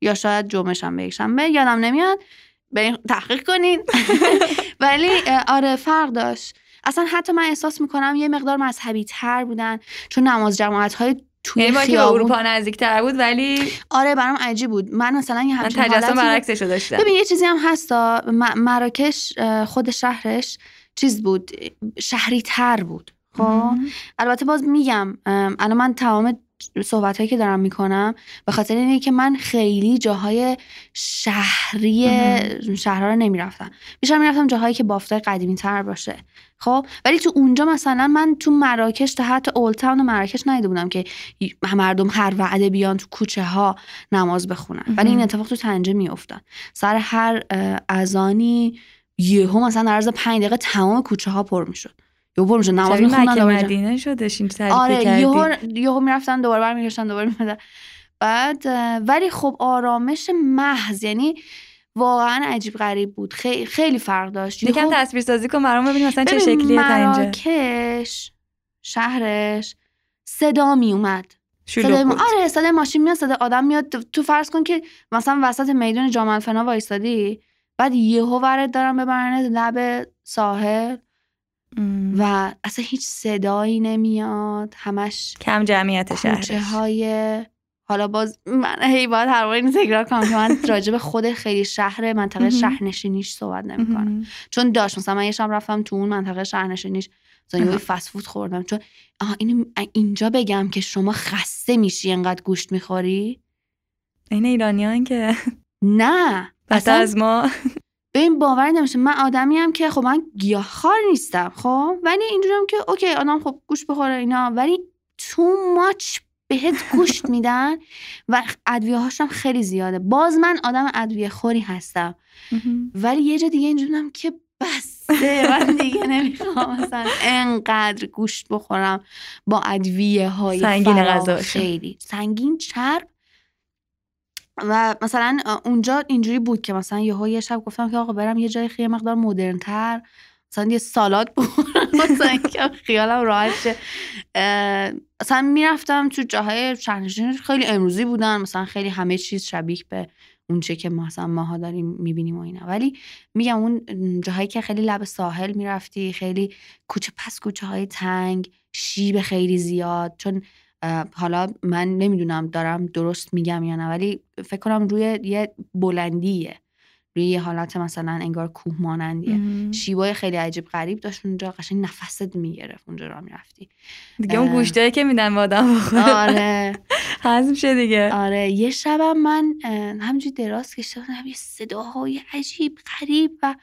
یا شاید جمعه شنبه یکشنبه، یادم نمیاد، برید تحقیق کنین. ولی آره فرق داشت. اصلا حتی من احساس میکنم یه مقدار مذهبی تر بودن، چون نماز جماعت های توی خیابون، یعنی با اروپا نزدیک تر بود. ولی آره برام عجیب بود. من مثلا یه همچین تجسم برعکسش رو داشتم. ببین یه چیزی هم هستا، مراکش خود شهرش چیز بود، شهری تر بود. خب البته باز میگم الان من تمام صحبت هایی که دارم میکنم به خاطر اینه که من خیلی جاهای شهری شهرها رو نمیرفتم، بیشتر میرفتم جاهایی که بافتای قدیمی تر باشه. خب ولی تو اونجا مثلا من تو مراکش، تا حتی اولد تاون مراکش ندیده بودم که مردم هر وعده بیان تو کوچه ها نماز بخونن. ولی این اتفاق تو طنجه میافتاد. سر هر اذانی یهو مثلا در عرض 5 دقیقه تمام کوچه ها پر میشد. یهو برمیشن نماز میخوندن دوباره مدینه شدش این تعریف کردی. آره یهو میرفتن دوباره برمیگشتن دوباره میمدن. بعد ولی خب آرامش محض، یعنی واقعا عجیب غریب بود. خیلی فرق داشت. یکم تصویر سازی کن برام ببینیم مثلا چه شکلیه طنجه. مراکش شهرش صدا می اومد. آره صدا ماشین میاد، صدا آدم میاد. تو فرض کن که مثلا وسط میدون جامع الفنا وایسادی، بعد یهو ورد دارن ببرنت لب ساحل و اصلا هیچ صدایی نمیاد، همش کم جمعیت شهرش. حالا باز من باید هر بار اینو تکرار کنم که من راجب خود خیلی شهر منطقه شهرنشینیش صحبت نمیکنم، چون داشت مثلا من یه شب رفتم تو اون منطقه شهرنشینیش یه فست فود خوردم، چون اینو اینجا بگم که شما خسته میشی انقدر گوشت میخوری، این ایرانیان که نه اصلا از ما ببین باور نمیشه. من آدمی ام که خب من گیاهخوار نیستم، خب ولی اینجورم که اوکی آدم خب گوشت بخوره اینا، ولی تو ماچ بهت گوشت میدن و ادویه هاشم خیلی زیاده. باز من آدم ادویه خوری هستم ولی یه جا دیگه اینجورم که بس من دیگه نمیخوام مثلا انقدر گوشت بخورم با ادویه های سنگین غذا، خیلی سنگین چرب. و مثلا اونجا اینجوری بود که مثلا یه شب گفتم که آقا برم یه جای خیلی مقدار مدرن تر، مثلا یه سالاد بخورم مثلا که خیالم راحت شه. مثلا میرفتم تو جاهای شهرنشین خیلی امروزی بودن، مثلا خیلی همه چیز شبیه به اون چه که مثلا ماها داریم میبینیم و اینا. ولی میگم اون جاهایی که خیلی لب ساحل میرفتی، خیلی کوچه پس کوچه های تنگ، شیب خیلی زیاد، چون حالا من نمیدونم دارم درست میگم یا نه، ولی فکر کنم روی یه بلندیه، روی یه حالت مثلا انگار کوه مانندیه. شیبای خیلی عجیب غریب داشت اونجا، قشنگ نفست میگرفت اونجا را میرفتی دیگه. اون گوشتایی که میدن به آدم بخوره آره هضم شه دیگه. آره یه شبم من همینجوری دراز کشیدم، یه صداهای عجیب غریب و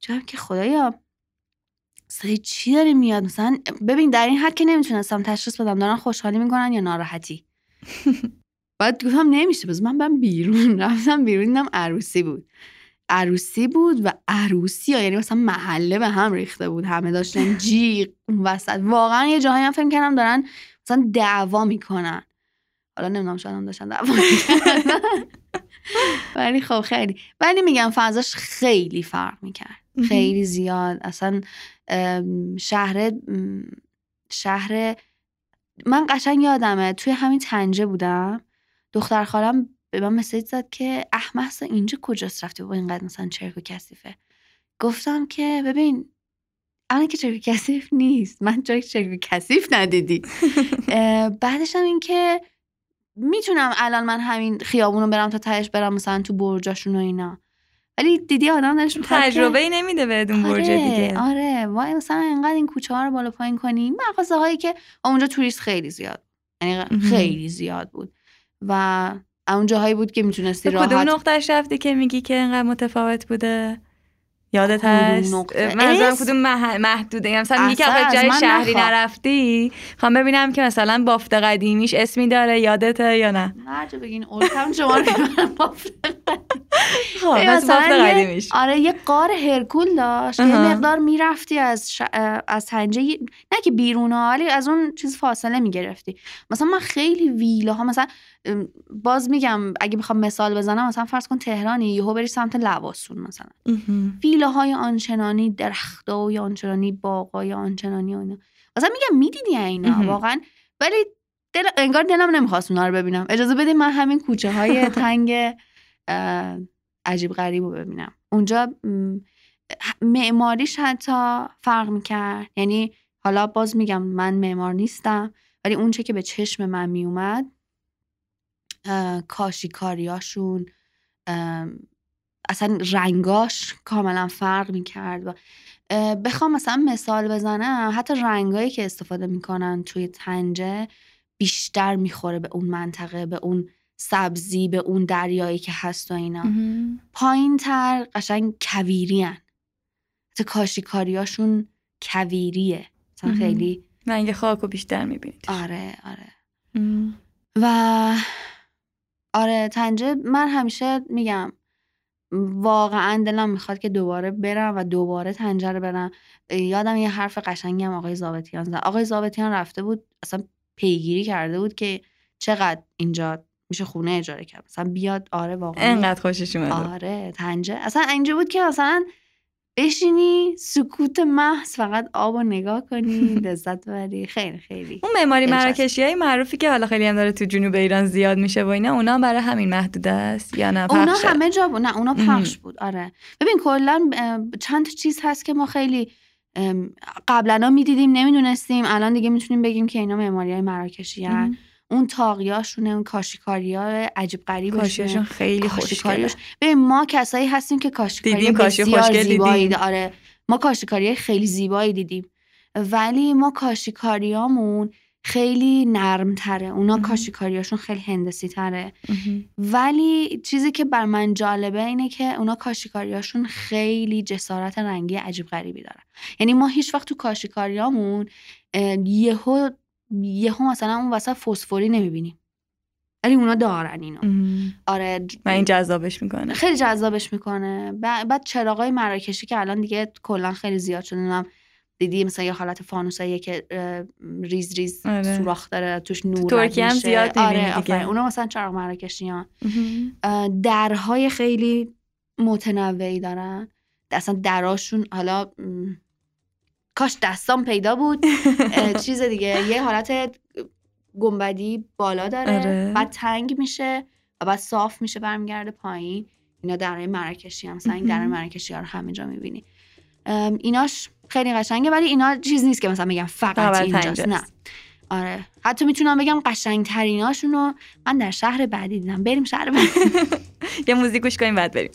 جام که خدایا صدای چی داره میاد. مثلا ببین در این حد که نمیتونستم تشخیص بدم دارن خوشحالی میکنن یا ناراحتی. بعد گفتم نمیشه، بذار من برم بیرون. رفتم بیرون، دیدم عروسی بود و عروسی ها یعنی مثلا محله به هم ریخته بود، همه داشتن جیغ وسط. واقعا یه جاهایی هم فکر کردم دارن مثلا دعوا میکنن، حالا نمیدونم شاید هم داشتن دعوا میکنن. ولی خب خیلی، ولی میگم فضاش خیلی فرق میکرد، خیلی زیاد. اصلا شهر من قشنگ یادمه توی همین طنجه بودم، دختر خالم به من مسیج زد که احمس اینجا کجاست رفتی با اینقدر مثلا چرک و کثیفه. گفتم که ببین الان که چرک و کثیف نیست، من جای چرک و کثیف ندیدی. بعدش هم این که میتونم الان من همین خیابون رو برم تا تهش، برم مثلا تو برجاشون و اینا، ولی دیدی آدم داشت تجربه ای نمیده به اون برج دیگه. آره وای مثلا اینقدر این کوچه ها رو بالا پایین کنی، مغازه هایی که اونجا توریست خیلی زیاد، یعنی خیلی زیاد بود و اون جاهایی بود که میتونستی راحت. کدوم نقطه‌اش رفتی که میگی که اینقدر متفاوت بوده؟ یادت هست مثلا کدوم محدوده، مثلا یکی از جای شهری نرفتی خواهم ببینم که مثلا بافت قدیمیش اسمی داره، یادته یا نه؟ نه چه بگین اولتم شما رو بگیرم بافت قدیمیش. آره یه غار هرکول داشت، یه مقدار میرفتی از طنجه، نه که بیرون حالی از اون چیز فاصله میگرفتی. مثلا من خیلی ویلاها، مثلا باز میگم اگه بخوام مثال بزنم، مثلا فرض کن تهرانی یهو بری سمت لواسون، مثلا ویلاهای آنچنانی، درختای آنچنانی، باغای آنچنانی و اینا، مثلا میگم میدیدی اینا واقعا، ولی انگار دلم نمیخواست اونا رو ببینم. اجازه بدید من همین کوچه های تنگ عجیب غریب رو ببینم. اونجا معماریش حتی فرق میکرد، یعنی حالا باز میگم من معمار نیستم، ولی اون چه که به چشم من میومد، کاشیکاریاشون، اصلا رنگاش کاملا فرق میکرد. و بخوام مثلا مثال بزنم، حتی رنگایی که استفاده میکنن توی طنجه بیشتر میخوره به اون منطقه، به اون سبزی، به اون دریایی که هست و اینا. پایین تر قشنگ کویری هن، حتی کاشیکاریاشون کویریه، مثلا خیلی رنگ خاک رو بیشتر میبینید. آره آره. و آره طنجه من همیشه میگم واقعا دلم میخواد که دوباره برم و دوباره طنجه رو برم. یادم یه حرف قشنگی هم آقای ضابطیان زد. آقای ضابطیان رفته بود اصلا پیگیری کرده بود که چقدر اینجا میشه خونه اجاره کرد مثلا بیاد. آره واقعا اینقدر خوشش اومد. آره طنجه اصلا اینجا بود که اصلا بشینی سکوت محض، فقط آب و نگاه کنی، لذت ببری. خیلی خیلی اون معماری مراکشیای معروفی که حالا خیلی هم داره تو جنوب ایران زیاد میشه و اینا، اونا برای همین محدود است یا نه؟ اونا همه جا بود. نه اونا پخش بود. آره ببین کلا چند چیز هست که ما خیلی قبلا میدیدیم نمیدونستیم، الان دیگه میتونیم بگیم که اینا معماریای مراکشیان. اون تاقیاشونه، اون کاشیکاری‌ها عجیب غریبه، کاشیاشون خیلی خوشگله. ببین ما کسایی هستیم که کاشیکاری بسیار زیبایی دیدیم. آره ما کاشیکاری خیلی زیبایی دیدیم، ولی ما کاشیکاریامون خیلی نرم تره، اونا کاشیکاریاشون خیلی هندسی تره. ولی چیزی که بر من جالبه اینه که اونا کاشیکاریاشون خیلی جسارت رنگی عجیب غریبی دارن. یعنی ما هیچ وقت تو کاشیکاریامون یهو مثلا اون وسط فسفوری نمیبینیم، ولی اونا دارن اینو. آره من این جذابش میکنه، خیلی جذابش میکنه. بعد چراغای مراکشی که الان دیگه کلا خیلی زیاد شده، اونم دیدی مثلا یه حالت فانوسایی که ریز ریز سوراخ داره توش نور، ترکیه هم زیاد میبینی دیگه. اونا مثلا چراغ مراکشیان درهای خیلی متنوعی دارن، اصلا دراشون حالا کاش دستام پیدا بود. چیز دیگه یه حالت گنبدی بالا داره، بعد تنگ میشه و بعد صاف میشه برمیگرده پایین. اینا درهای مراکشی هم سنگ، درهای مراکشی ها رو همه جا میبینی. ایناش خیلی قشنگه، ولی اینا چیز نیست که مثلا میگم فقط اینجاست، نه. آره حتی میتونم بگم قشنگ تریناشونو من در شهر بعدی دیدم. بریم شهر بعدی، یه موزیک گوش کنیم بعد بریم.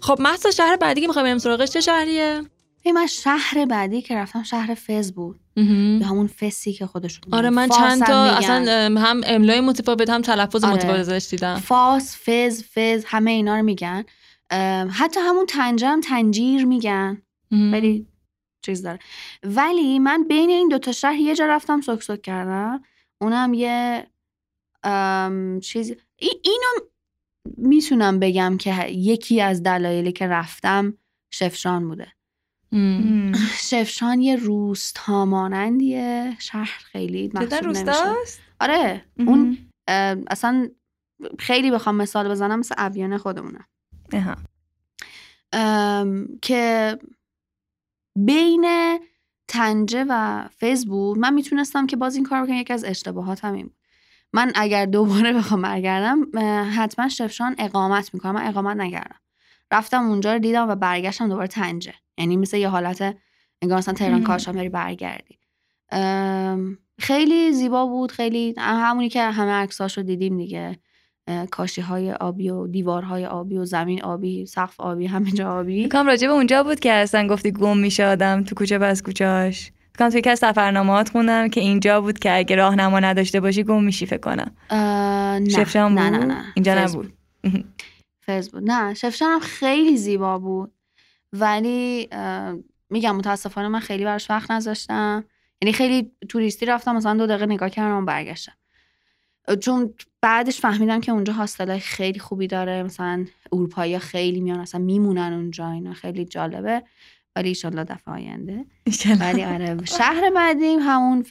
خب محسن شهر بعدی که میخوایم بریم سراغش چه شهریه؟ من شهر بعدی که رفتم شهر فز بود، به همون فسی که خودشون. آره من چند تا اصلا هم املای متفاوت هم تلفظ متفاوت ازش دیدم. فاس، فز همه اینا رو میگن. حتی همون طنجه هم طنجیر میگن، ولی چیز داره. ولی من بین این دوتا شهر یه جا رفتم سکسک کردم، اونم یه چیز اینو میتونم بگم که یکی از دلایلی که رفتم شفشاون بوده. شفشاون یه روستا مانندیه، شهر خیلی محسوب نمیشه. روستاست؟ آره اون اصلا خیلی بخوام مثال بزنم مثل ابیان خودمونه که بین طنجه و فیس بود. من میتونستم که باز این کار بکنم. یکی از اشتباهات همین بود. من اگر دوباره بخوام برگردم حتما شفشاون اقامت میکنم. من اقامت نکردم، رفتم اونجا رو دیدم و برگشتم دوباره طنجه. یعنی مثل یه حالت انگار مثلا تهران کاشان بری برگردی. خیلی زیبا بود، خیلی همونی که همه عکساش رو دیدیم دیگه، کاشی های آبی و دیوارهای آبی و زمین آبی، سقف آبی، همه جا آبی. کام راجب اونجا بود که اصلا گفتی گم میشه آدم تو کوچه بس کوچاش. کام توی که سفرنامه‌ات خوندم که اینجا بود که اگه راهنما نداشته باشی گم میشی فکر کنم. نه اینجا نبود. فز بود. نه شفشاون هم خیلی زیبا بود ولی میگم متاسفانه من خیلی براش وقت نذاشتم. یعنی خیلی توریستی رفتم، مثلا 2 دقیقه نگاه کردم و برگشتم. چون بعدش فهمیدم که اونجا هاستلای خیلی خوبی داره، مثلا اروپایی‌ها خیلی میان اصلا میمونن اونجا، اینا خیلی جالبه. ولی ان شاءالله دفعه آینده. ولی آره شهر بعدیم همون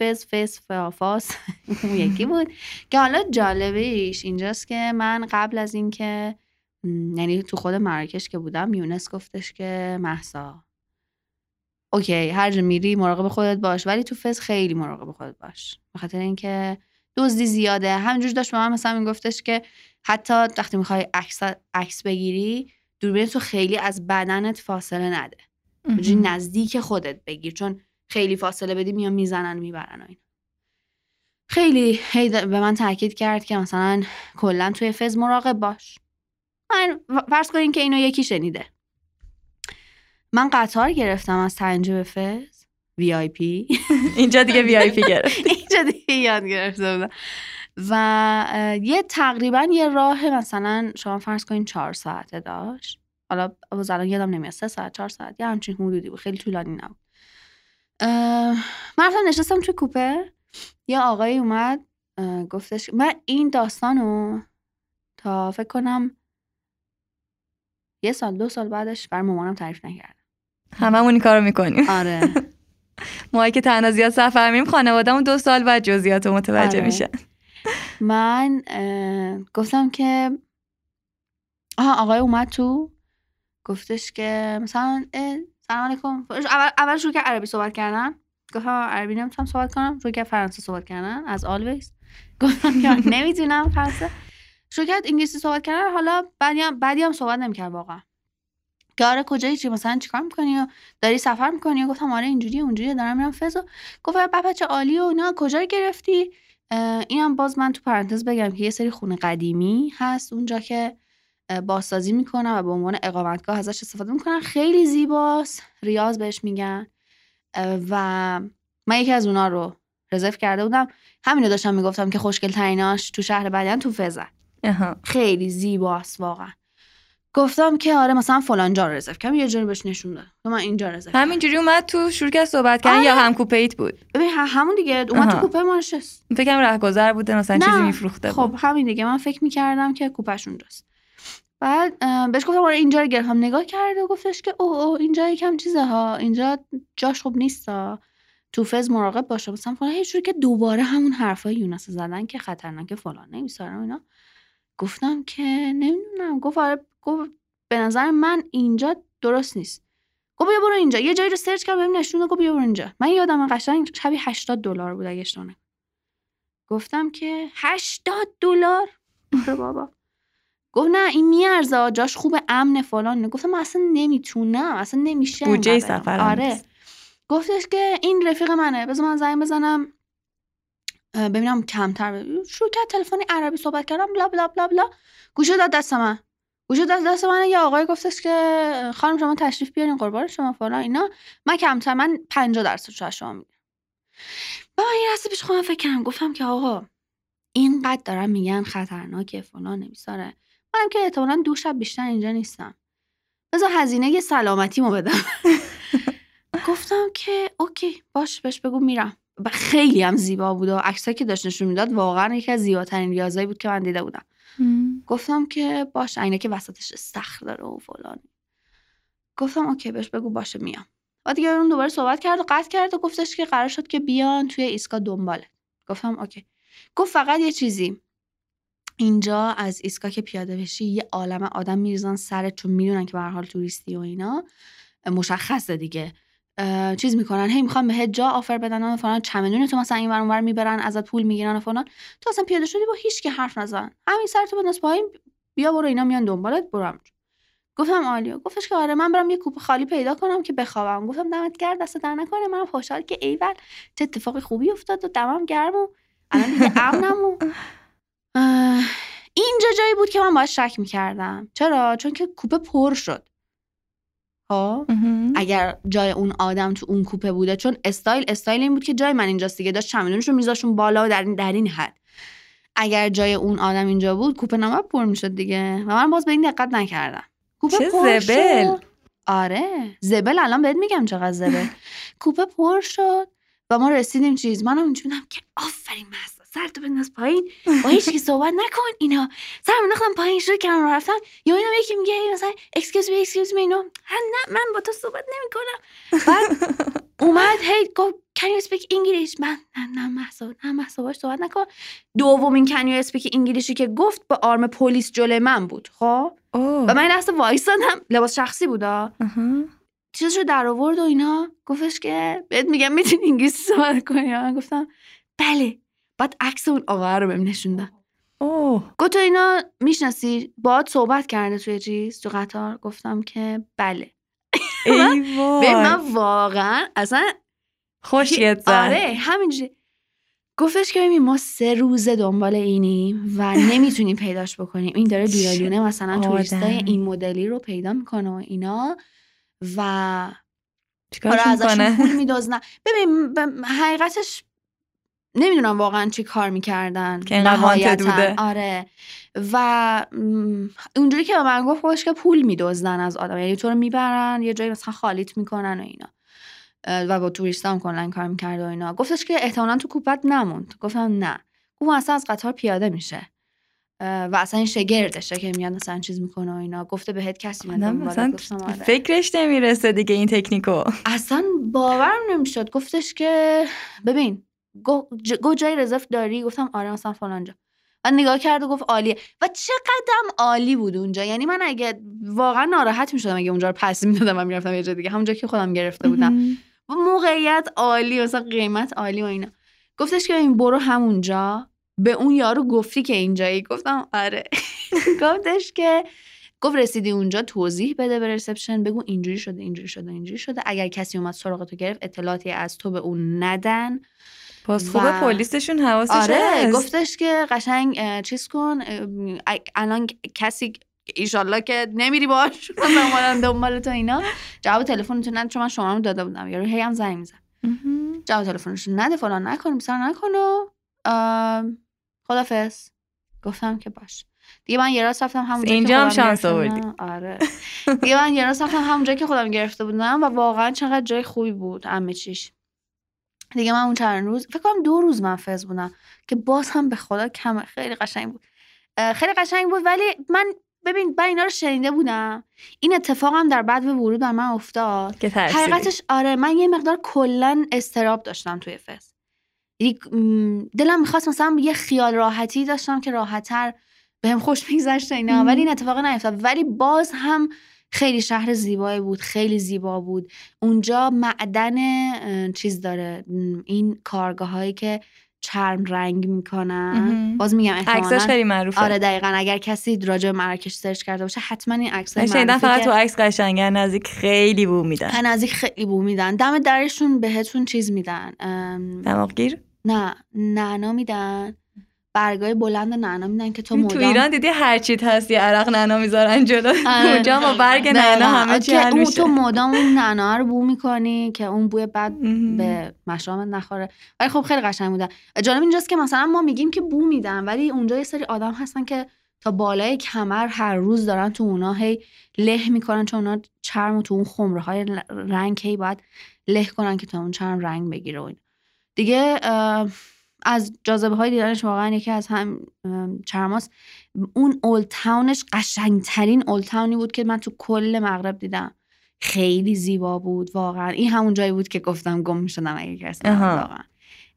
فاس اون یکی بود که حالا جالبیش اینجاست که من قبل از این که یعنی تو خود مراکش که بودم یونس گفتش که مهسا اوکی هر جا میری مراقب خودت باش، ولی تو فاس خیلی مراقب خودت باش به خاطر اینکه دزدی زیاده. همینجوری داشت به من مثلا میگفتش که حتی وقتی میخوای عکس بگیری دوربین تو خیلی از بدنت فاصله نده، بجوری نزدیک خودت بگیر، چون خیلی فاصله بدی میان میزنن میبرن و اینا. خیلی به من تاکید کرد که مثلا کلا توی فاس مراقب باش. من فرض کنین که اینو یکی شنیده. من قطار گرفتم از طنجه به فاس، VIP. اینجا دیگه VIP گرفت. اینجا دیگه یاد گرفته بودم. و یه تقریبا یه راه مثلا شما فرض کنین 4 ساعته داشت. حالا الان یادم نمیاد 3 ساعت 4 ساعت یا همچین حدودی بود، خیلی طولانی نبود. من رفتم نشستم توی کوپه، یه آقایی اومد گفتش من این داستانو تا فکر کنم 1 سال 2 سال بعدش بر مامانم تعریف نکردم. هممون این کارو میکنیم. آره. ما که تنها زیاد سفر میریم خانواده‌مون 2 سال بعد جزئیاتو متوجه میشن. من گفتم که آقای اومد تو گفتش که مثلا سلام علیکم. اول شروع کرد عربی صحبت کردن. گفتم عربی نمیتونم صحبت کنم. شروع کرد فرانسه صحبت کردن از آلویز. گفتم که نمیتونم فرانسه. شروع کرد انگلیسی صحبت کردن. حالا بعدی هم صحبت نمیکرد واقعا. که آره کجایی چی مثلا چیکار میکنی و داری سفر میکنی؟ گفتم آره اینجوریه اونجوریه دارم میرم فاس. گفت بچه عالی و اینا کجا گرفتی؟ اینم باز من تو پرانتز بگم که یه سری خونه قدیمی هست اونجا که بازسازی میکنن و به عنوان اقامتگاه ازش استفاده میکنن. خیلی زیباست، ریاض بهش میگن. و من یکی از اونا رو رزرو کرده بودم. همین رو داشتم میگفتم که خوشگل تریناش تو شهر بعدن تو فزن. خیلی زیباست واقعا. گفتم که آره مثلا فلان جا رو رزرو کردم، یه جوری بهش نشون دادم من اینجا رزرو. همینجوری اومد تو شروع کرد صحبت کردن. یا هم کوپه ایت بود؟ ببین همون دیگه اومد تو کوپه ما نشست. فکر کنم راهگذر بوده مثلا چیزی میفروخته. خب همین دیگه من فکر میکردم که کوپهش اونجاست. بعد بهش گفتم آره اینجا رو گرفتم. نگاه کرد و گفتش که اوه اینجا یکم چیزه ها، اینجا جاش خوب نیستا، تو فاس مراقب باشه. مثلا فلان هیچ جوری که دوباره همون حرفای یونس زدن که خطرناکه فلان نمیسارم اینا. گفتم که نمیدونم. گفت آره به نظر من اینجا درست نیست. گفت بیا برو اینجا. یه جایی رو سرچ کردم ببین نشون داد. گفت بیا برو اینجا. من یادم قشنگ شبیه $80 بود اگه اشتباه نکنم. گفتم که $80؟ آره بابا. گفت نه این میارزه، جاش خوبه، امن فلان. گفتم من اصلا نمیتونم، اصلا نمیشه بودجه سفر. آره. گفتش که این رفیق منه، بذار من زنگ بزنم ببینم کمتر. شروع کرد تلفنی عربی صحبت کردم بلا بلا بلا بلا. گوشه داد دست من. یه آقای گفتش که خانم شما تشریف بیارین قربان شما فلان اینا. من کمتر، من 50% شما میگم. بابا این راست پیش خودم فکر کردم گفتم که آقا اینقدر دارن میگن خطرناکه فلان نمیساره. منم که احتمالاً 2 شب بیشتر اینجا نیستم. بذار هزینه سلامتیمو بدم. گفتم که اوکی باش بهش بگو میرم. خیلی هم زیبا بود و عکسایی که داشت نشون میداد واقعا یکی از زیباترین ریاضایی بود که من دیده بودم. گفتم که باش، عینه که وسطش استخر داره و فلان. گفتم اوکی بهش بگو باشه میام. بعد دیگه اون دوباره صحبت کرد و قطع کرد و گفتش که قرار شد که بیان توی ایسکا دنباله. گفتم اوکی. گفت فقط یه چیزی اینجا از ایستگاه که پیاده بشی یه عالمه آدم میریزن سرت، چون میدونن که به هر حال توریستی و اینا مشخصه دیگه. چیز میکنن، هی میخوان بهت جا آفر بدن و فلان، چمدون تو مثلا اینور اونور میبرن، ازت پول میگیرن و فلان. تو اصلا پیاده شدی با هیچ کی حرف نزن، همین سرتو بنداز پایین، بیا برو، اینا میان دنبالت، برو. گفتم عالیه. گفتش که آره من برم یه کوپه خالی پیدا کنم که بخوابم. گفتم دمت گرم، دست در نکنه. منم خوشحال که ایول چه اتفاق خوبی افتاد و دمم گرم و الان دیگه امنم. و اینجا جایی بود که من باید شک میکردم. چرا؟ چون که کوپه پر شد. ها اگر جای اون آدم تو اون کوپه بوده، چون استایل این بود که جای من اینجاست دیگه، داشت چمدونشو میذاشون بالا و در این حد. اگر جای اون آدم اینجا بود کوپه نما پر میشد دیگه، و من باز به این دقت نکردم. چه زبل. آره زبل، الان بهت میگم چقدر زبل. کوپه پر شد و ما رسیدیم چیز. منم اونجونم که آفرین مست، سرتو بنداز پایین، با هیچ کی صحبت نکن. اینا سرم انداختم پایین، شروع کردم راه رفتن. یا اینا یکی میگه مثلا اکسکیوز می اینا، نه من با تو صحبت نمیکنم. بعد اومد هی گفت can you speak English؟ من نه محسن صحبت نکن. دومین can you speak Englishی که گفت با آرم پلیس جلوی من بود. خب و من اصلا وایسادم، لباس شخصی بودا، چیزشو در آورد و اینا. گفتش که بهت میگم میتونی انگلیسی صحبت کنی؟ من گفتم بله. بعد عکس اون آقا رو بهم نشون داد. گفت اینا میشناسی؟ باهات صحبت کرده توی چیز، تو قطار؟ گفتم که بله. من واقعا اصلا خوشیت زد. آره همینجوری. گفتش که ما 3 روز دنبال اینیم و نمیتونیم پیداش بکنیم. این داره دیالیونه مثلا توریستای این مدلی رو پیدا میکنه و اینا و چیکارش ازشون پول میدوزن. ببین حقیقتش نمیدونم واقعا چی کار میکردن نهایتا. آره و اونجوری که به من گفت خوش که پول میدوزن از آدم، یعنی تو رو میبرن یه جایی مثلا خالیت میکنن و اینا و با توریستام کلاً کار می‌کرد و اینا. گفتش که احتمالاً تو کوپت نموند. گفتم نه. گفت اصلا از قطار پیاده میشه و اصلا این شگردشه که میاد مثلا چیز میکنه و اینا. گفته بهت کسی میاد بالا. گفتم آره. فکرش نمیرسه دیگه این تکنیکو. اصلا باورم نمیشد. گفتش که ببین گو جای رزرو داری؟ گفتم آره مثلا فلانجا. و نگاه کرد و گفت عالیه. و چقدرم عالی بود اونجا. یعنی من اگه واقعا ناراحت میشدم اگه اونجا رو پس میدادم و میرفتم یه جای دیگه، همونجا که خودم گرفته بودم. موقعیت عالی، مثلا قیمت عالی و اینا. گفتش که این برو همونجا به اون یارو گفتی که اینجایی؟ گفتم آره. گفتش که گفت رسیدی اونجا توضیح بده به رسپشن، بگو اینجوری شده. اگر کسی اومد سراغتو گرفت اطلاعاتی از تو به اون ندن. پس خوبه پلیسشون حواسش هست. آره گفتش که قشنگ چیز کن، الان کسی ایشالله که نمیری باش دنبال تو اینا، جواب تلفنتون نده، چون من شماره‌مو داده بودم یارو هی هم زنگ میزد، جواب تلفنش نده، فلان نکن، بسار نکن و خدافظ. گفتم که باش دیگه. من یه راست رفتم همونجا اینجا هم شانس آوردی. آره دیگه من یه راست رفتم همونجا که خودم گرفته بودم و واقعا چقدر جای خوبی بود. عمه چیش دیگه. من اون چند روز فکر کنم 2 روز من فز بودم که باز هم به خدا کم، خیلی قشنگ بود. ولی من ببین من اینا رو شنیده بودم، این اتفاق هم در بعد ورود بر من افتاد که حقیقتش آره من یه مقدار کلا استراب داشتم توی فز، یعنی دلم می‌خواست مثلا یه خیال راحتی داشتم که راحت‌تر بهم خوش می‌گذشت اینا، ولی این اتفاق نیفتاد. ولی باز هم خیلی شهر زیبایی بود، خیلی زیبا بود. اونجا معدن چیز داره، این کارگاه هایی که چرم رنگ میکنن. باز میگم احتمالاً عکساش خیلی معروفه. آره دقیقاً اگر کسی راجع به مراکش سرچ کرده باشه حتما این عکس معروفه. شاید فقط تو عکس قشنگه، نزدیک خیلی بو میدن. دم درشون بهتون چیز میدن. دماغگیر؟ نه میدن. برگای بلند نعنا میدن که تو مدام تو ایران دیدی هر چی هست یه عرق نعنا میذارن جلو اونجا با برگ نعنا همه چی حل میشه. تو مدام اون نعنا رو بو میکنی که اون بوی بد به مشامت نخوره. ولی خب خیلی قشنگ بودن. جالب اینجاست که مثلا ما میگیم که بو میدن، ولی اونجا یه سری آدم هستن که تا بالای کمر هر روز دارن تو اونا هی له میکنن، چون اونا چرم تو اون خمره های رنگ هی باید له کنن که تو اون چرم رنگ بگیره و دیگه. از جاذبه‌های دیدنش واقعا یکی از هم چرماس. اون اولد تاونش قشنگترین اولد تاونی بود که من تو کل مغرب دیدم. خیلی زیبا بود واقعا. این همون جایی بود که گفتم گم می‌شدم اگه کسی واقعا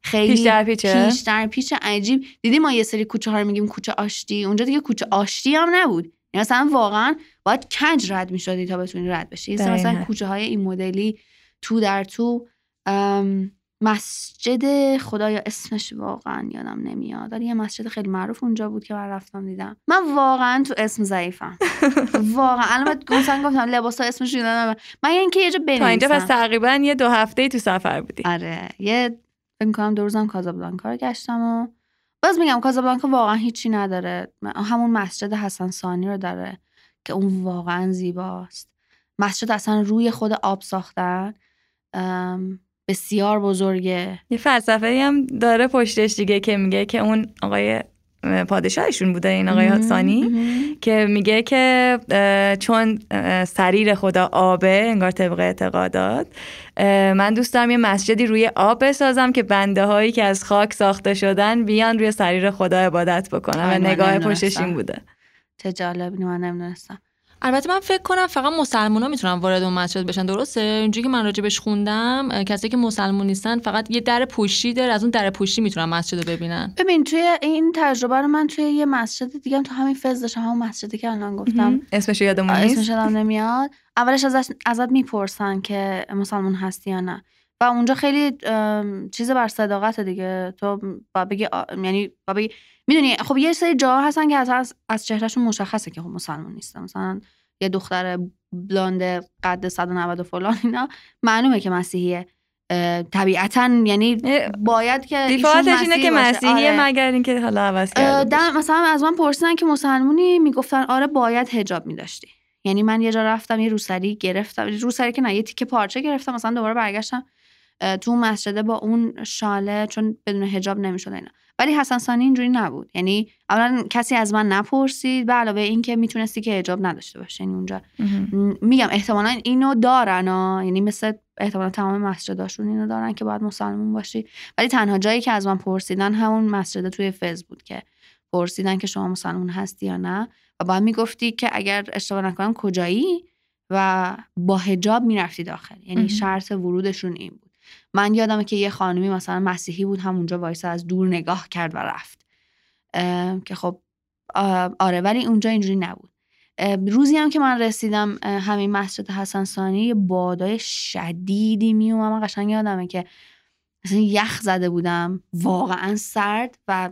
خیلی پیش در پیچ عجیب. دیدی ما یه سری کوچه ها رو میگیم کوچه آشتی، اونجا دیگه کوچه آشتی هم نبود، یعنی مثلا واقعا باید کج رد میشدی تا بتونی رد بشی. مثلا کوچه های این مدلی تو در تو. مسجد خدایا اسمش واقعا یادم نمیاد، ولی یه مسجد خیلی معروف اونجا بود که من رفتم دیدم. من واقعا تو اسم ضعیفم واقعا. علامت گفتم لباسا اسمش یادم، من اینکه یه جا بنویسم. تا اینجا پس تقریبا یه 2 هفته تو سفر بودی. آره، یه فکر کنم 2 روزم کازابلانکا رو گشتم. و باز میگم کازابلانکا واقعا هیچی نداره، همون مسجد حسن ثانی رو داره که اون واقعا زیباست. مسجد اصلا روی خود آب ساختن، بسیار بزرگه. یه فلسفه‌ای هم داره پشتش دیگه که میگه که اون آقای پادشاهشون بوده، این آقای حسانی، که میگه که چون سریر خدا آبه، انگار طبق اعتقادات، من دوست دارم یه مسجدی روی آب بسازم که بنده هایی که از خاک ساخته شدن بیان روی سریر خدا عبادت بکنن. و نگاه پشتش این بوده. چه جالب، من نمیدونستم. البته من فکر کنم فقط مسلمونا میتونن وارد اون مسجد بشن، درسته؟ اونجوری که من راجبش خوندم کسایی که مسلمون نیستن فقط یه در پشتی داره، از اون در پشتی میتونن مسجد رو ببینن. ببین توی این تجربه رو من توی یه مسجد دیگه هم تو همین فز داشتم، همون مسجدی که الان گفتم اسمش یادمون نیست، اسمش یادم نمیاد. اولش ازت میپرسن که مسلمون هستی یا نه، و اونجا خیلی چیز بر صداقت دیگه، تو با بگی یعنی با بگی میدونی. خب یه سری جاها هستن که از چهرهشون مشخصه که خب مسلمون نیستن، مثلا یه دختر بلانده قد 190 فلان، اینا معلومه که مسیحیه طبیعتاً، یعنی باید که دیفالتش اینه که مسیحیه. آره. مگر اینکه حالا عوض کرده. مثلا از من پرسیدن که مسلمونی، میگفتن آره باید حجاب می‌داشتی. یعنی من یه جا رفتم یه روسری گرفتم، روسری که نه، یه تیکه پارچه گرفتم، مثلا دوباره برگشتم تو مسجد با اون شاله، چون بدون حجاب نمیشد اینا. ولی حسن ثانی اینجوری نبود، یعنی اولا کسی از من نپرسید، به علاوه این که میتونستی که حجاب نداشته باشه. یعنی اونجا میگم احتمالاً اینو دارن ها، یعنی مثل احتمالاً تمام مسجداشون اینو دارن که باید مسلمون باشی. ولی تنها جایی که از من پرسیدن همون مسجد توی فز بود که پرسیدن که شما مسلمون هستی یا نه، و بعد میگفتی که اگر اشتباه نکنم کجایی، و با حجاب میرفتی داخل. یعنی شرط ورودشون این بود. من یادمه که یه خانمی مثلا مسیحی بود، همونجا وایسا از دور نگاه کرد و رفت، که خب آره. ولی اونجا اینجوری نبود. روزی هم که من رسیدم همین مسجد حسن ثانی، بادای شدیدی میومد. من قشنگ یادمه که مثلا یخ زده بودم، واقعا سرد، و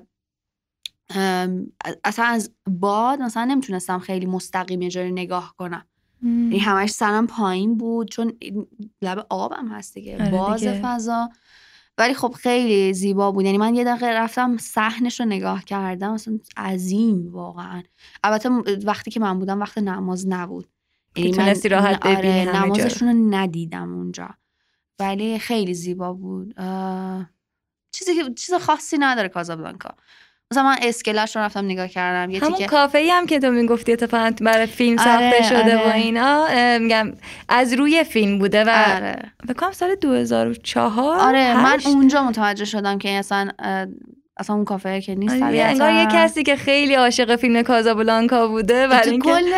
اصلا از باد مثلا نمیتونستم خیلی مستقیم یه جوری نگاه کنم. این همش سرم پایین بود، چون لب آبم هست دیگه، باز فضا. ولی خب خیلی زیبا بود. یعنی من یه دقیقه رفتم صحنش رو نگاه کردم، مثلا عظیم واقعا. البته وقتی که من بودم وقت نماز نبود، یعنی من راحت نمازشون رو ندیدم اونجا، ولی خیلی زیبا بود. چیز خاصی نداره کازابلانکا. مثلا من اسکلش رو رفتم نگاه کردم، یه همون کافه‌ای هم که تو میگفتی اتفاقاً برای فیلم ساخته شده و اینا، میگم از روی فیلم بوده. و فکر کنم سال 2004 من اونجا متوجه شدم که اصلا اون کافه که نیست. انگار یه کسی که خیلی عاشق فیلم کازابلانکا بوده، ولی کل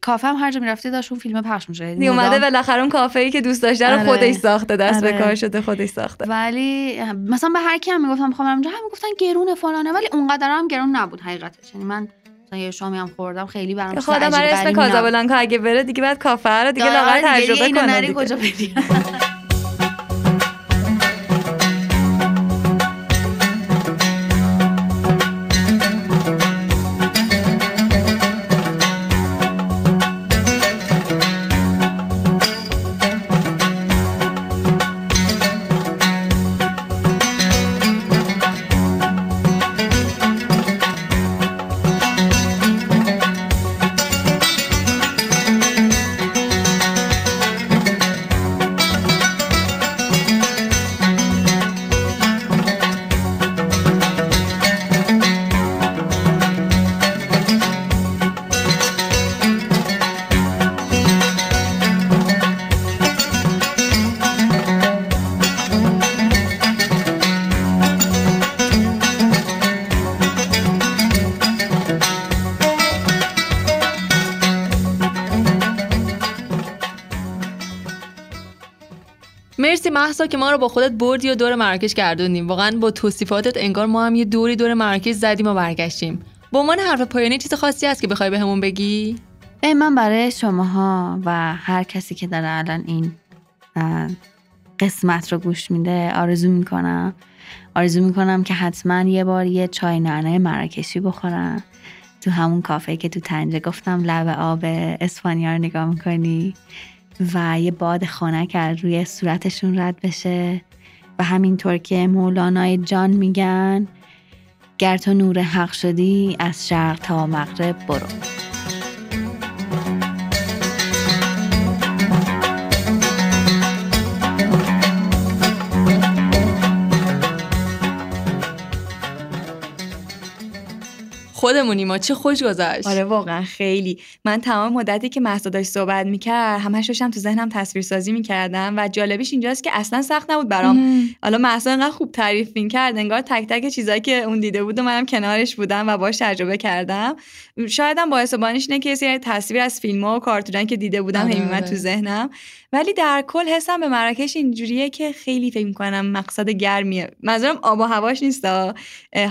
کافه هم هر جا میرفتی داشت اون فیلم پخش میشه، اومده بالاخره اون کافه‌ای که دوست داشته رو خودش ساخته، دست به کار شده خودش ساخته. ولی مثلا به هر کی هم میگفتم می‌خوام اونجا، هم میگفتن گرونه فلانه، ولی اونقدر هم گرون نبود حقیقتش. یعنی من یه شامی هم خوردم، خیلی برام عجیب غریب نبود. خدا برای اسم کازابلانکا اگه بره دیگه بعد کافه رو دیگه لاغر تجربه کنه. مرسی مهسا که ما رو با خودت بردی و دور مراکش گردوندیم. واقعا با توصیفاتت انگار ما هم یه دوری دور مراکش زدیم و برگشتیم. به عنوان حرف پایانی چیز خاصی هست که بخوای بهمون بگی؟ من برای شماها و هر کسی که داره الان این قسمت رو گوش میده آرزو میکنم که حتما یه بار یه چای نعنای مراکشی بخورن تو همون کافه که تو طنجه گفتم، لب آب اسپانیا رو نگاه میکنی و یه باد خنک روی صورتشون رد بشه. و همینطور که مولانای جان میگن گر تو نور حق شدی از شرق تا مغرب برو. خودمونیم ما، چه خوش گذشت. آره واقعا خیلی. من تمام مدتی که مهسا داشت صحبت میکرد همش داشتم تو ذهنم تصویر سازی میکردم و جالبیش اینجاست که اصلا سخت نبود برام. حالا مهسا انقدر خوب تعریف میکرد انگار تک تک چیزایی که اون دیده بود و منم کنارش بودم و باهاش تجربه کردم. شایدم باعث بانیش نه که یه تصویر از فیلم‌ها و کارتونایی که دیده بودم همین تو ذهنم، ولی در کل حسم به مراکش اینجوریه که خیلی فکر می‌کنم مقصد گرمیه. منظورم آب و هواش نیست،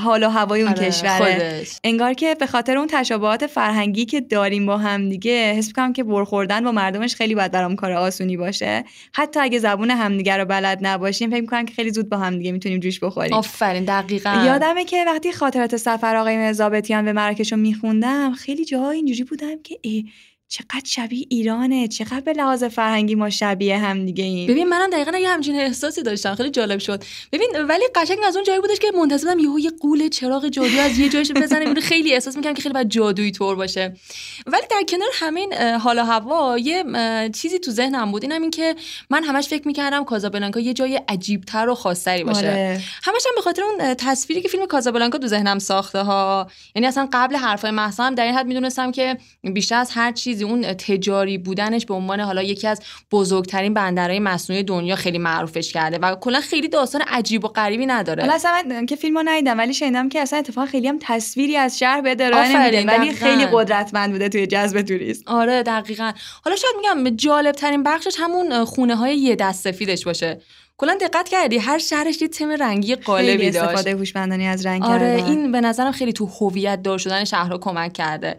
حال و هوای اون کشوره. انگار که به خاطر اون تشابهات فرهنگی که داریم با هم دیگه حس می‌کنم که برخوردن با مردمش خیلی باید برام کار آسونی باشه. حتی اگه زبون همدیگه رو بلد نباشیم فکر می‌کنم که خیلی زود با همدیگه میتونیم جوش بخوریم. آفرین، دقیقاً. یادمه که وقتی خاطرات سفر آقای ضابطیان به مراکش رو می‌خوندم خیلی جاها اینجوری بودم که چقدر شبیه ایرانه، چقدر به لحاظ فرهنگی ما شبیه هم دیگه ایم. ببین منم دقیقاً یه همچین احساسی داشتم، خیلی جالب شد. ببین ولی قشنگ از اون جایی بودش که منتظر بودم یهو یه قوله چراغ جادویی از یه جایش بزنه بیرون. خیلی احساس می‌کردم که خیلی باید جادویی طور باشه. ولی در کنار همین حالا هوا یه چیزی تو ذهنم بود، اینم این که من همش فکر می‌کردم کازابلانکا یه جای عجیب‌تر و خاص‌تری باشه. آره. همش هم به خاطر اون تصویری که فیلم کازابلانکا تو ذهنم ساخته ها، یعنی اصلا قبل حرفای مهسا هم در این حد می‌دونستم که بیشتر از هر چیز اون تجاری بودنش به عنوان حالا یکی از بزرگترین بندرهای مصنوعی دنیا خیلی معروفش کرده و کلا خیلی داستان عجیب و غریبی نداره. حالا اصلا که فیلمو ندیدم ولی شنیدم که اصلا اتفاقا خیلی هم تصویری از شهر به درونه نمیده ولی خیلی قدرتمند بوده توی جذب توریست. آره دقیقاً. حالا شاید میگم جالب ترین بخشش همون خونه‌های یه دست سفیدش باشه. کلا دقت کردی هر شهرش یه تم رنگی قالبی داشت. استفاده هوشمندانه از رنگ. آره کردن. این به نظرم خیلی تو هویت دار شدن شهرها کمک کرده.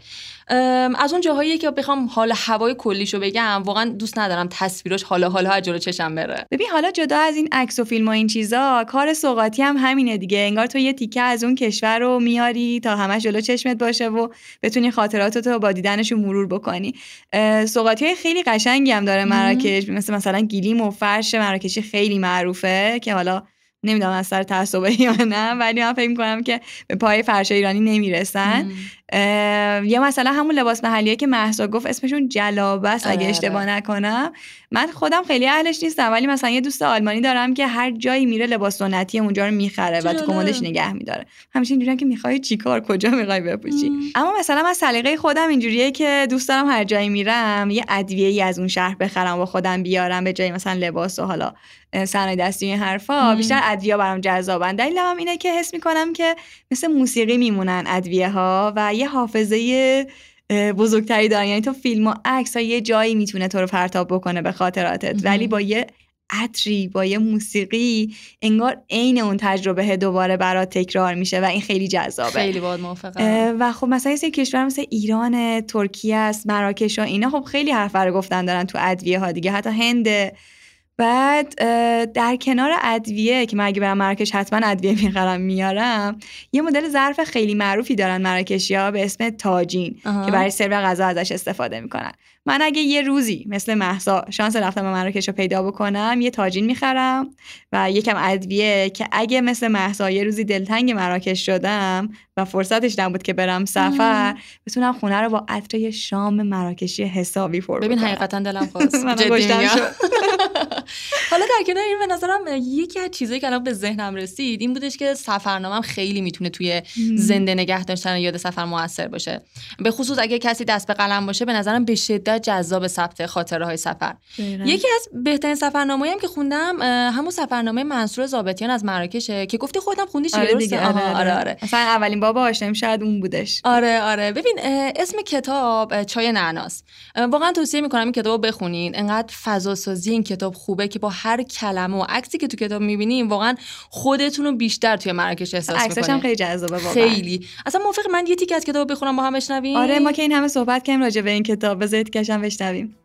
از اون جاهایی که بخوام حال هوای کلیشو بگم واقعا دوست ندارم تصویرش حالا جلو چشم بره. ببین حالا جدا از این عکس و فیلم و این چیزا کار سوغاتی هم همینه دیگه، انگار تو یه تیکه از اون کشور رو میاری تا همش جلو چشمت باشه و بتونی خاطراتت رو با دیدنش مرور بکنی. سوغاتیای خیلی قشنگی هم داره مراکش، مثلا گلیم و فرش مراکشی خیلی معروفه که حالا نمیدونم از سر تعصبه یا نه ولی من فکر می‌کنم که به پای فرش ایرانی نمیرسن. یا مثلا همون لباس محلیه که مهسا گفت اسمشون جلابه است اگه اشتباه نکنم. من خودم خیلی اهلش نیستم ولی مثلا یه دوست آلمانی دارم که هر جایی میره لباس سنتی اونجا رو میخره و تو کمدش نگه میداره. همیشه اینجوریه که میخوای چیکار کجا میخوای بپوشی. اما مثلا من سلیقه خودم اینجوریه که دوست دارم هر جایی میرم یه ادویه‌ای از اون شهر بخرم و خودم بیارم به جای مثلا لباس و حالا صنایع دستی این حرفا. بیشتر ادویه برام جذابن. دلیلم اینه که حس میکنم که مثل موسیقی میمونن ادویه‌ها و یه حافظه بزرگتری دارن، یعنی تو فیلم و عکس ها یه جایی میتونه تو رو پرتاب بکنه به خاطراتت ولی با یه عطری با یه موسیقی انگار عین اون تجربه دوباره برات تکرار میشه و این خیلی جذابه. خیلی باهات موافقم. و خب مثلا این کشور مثل ایران، ترکیه است، مراکش و اینا خب خیلی حرف رو گفتن دارن تو ادویه ها دیگه، حتی هنده. بعد در کنار ادویه که من اگه برم مراکش حتما ادویه میارم، یه مدل ظرف خیلی معروفی دارن مراکشی‌ها به اسم تاجین که برای سرو غذا ازش استفاده میکنن. من اگه یه روزی مثل مهسا شانس رفتم به مراکش رو پیدا بکنم یه تاجین میخرم و یکم ادویه که اگه مثل مهسا یه روزی دلتنگ مراکش شدم و فرصتش نبود که برم سفر بتونم خونه رو با عطر شام مراکشی حسابی پر ببین بکنم. حقیقتا دلم خواست. من گشتم شد. حالا در کنار این به نظرم یکی از چیزایی که الان به ذهنم رسید این بودش که سفرنامه‌ام خیلی میتونه توی زنده نگه داشتن یاد سفر موثر باشه، به خصوص اگه کسی دست به قلم باشه به نظرم به شدت جذاب ثبت خاطره‌های سفر. یکی از بهترین سفرنامه‌هایم که خوندم همون سفرنامه منصور ضابطیان از مراکشه که گفتی خودم خوندی چه درسته. آره. مثلا اولین بابا آشنم شاید اون بودش. آره. ببین اسم کتاب چای نعناست. واقعا توصیه می‌کنم این کتابو بخونین. انقدر فضا سازی این کتاب خوبه که با هر کلمه و عکسی که تو کتاب می‌بینیم واقعا خودتون رو بیشتر توی مراکش احساس می‌کنید. عکسش هم خیلی جذابه واقعا. خیلی. اصلا موافق من یه تیکه از کتاب بخونم با هم بشنویم؟ آره، ما که این همه صحبت کردیم راجع به این کتاب، بذارید کشم بشنویم.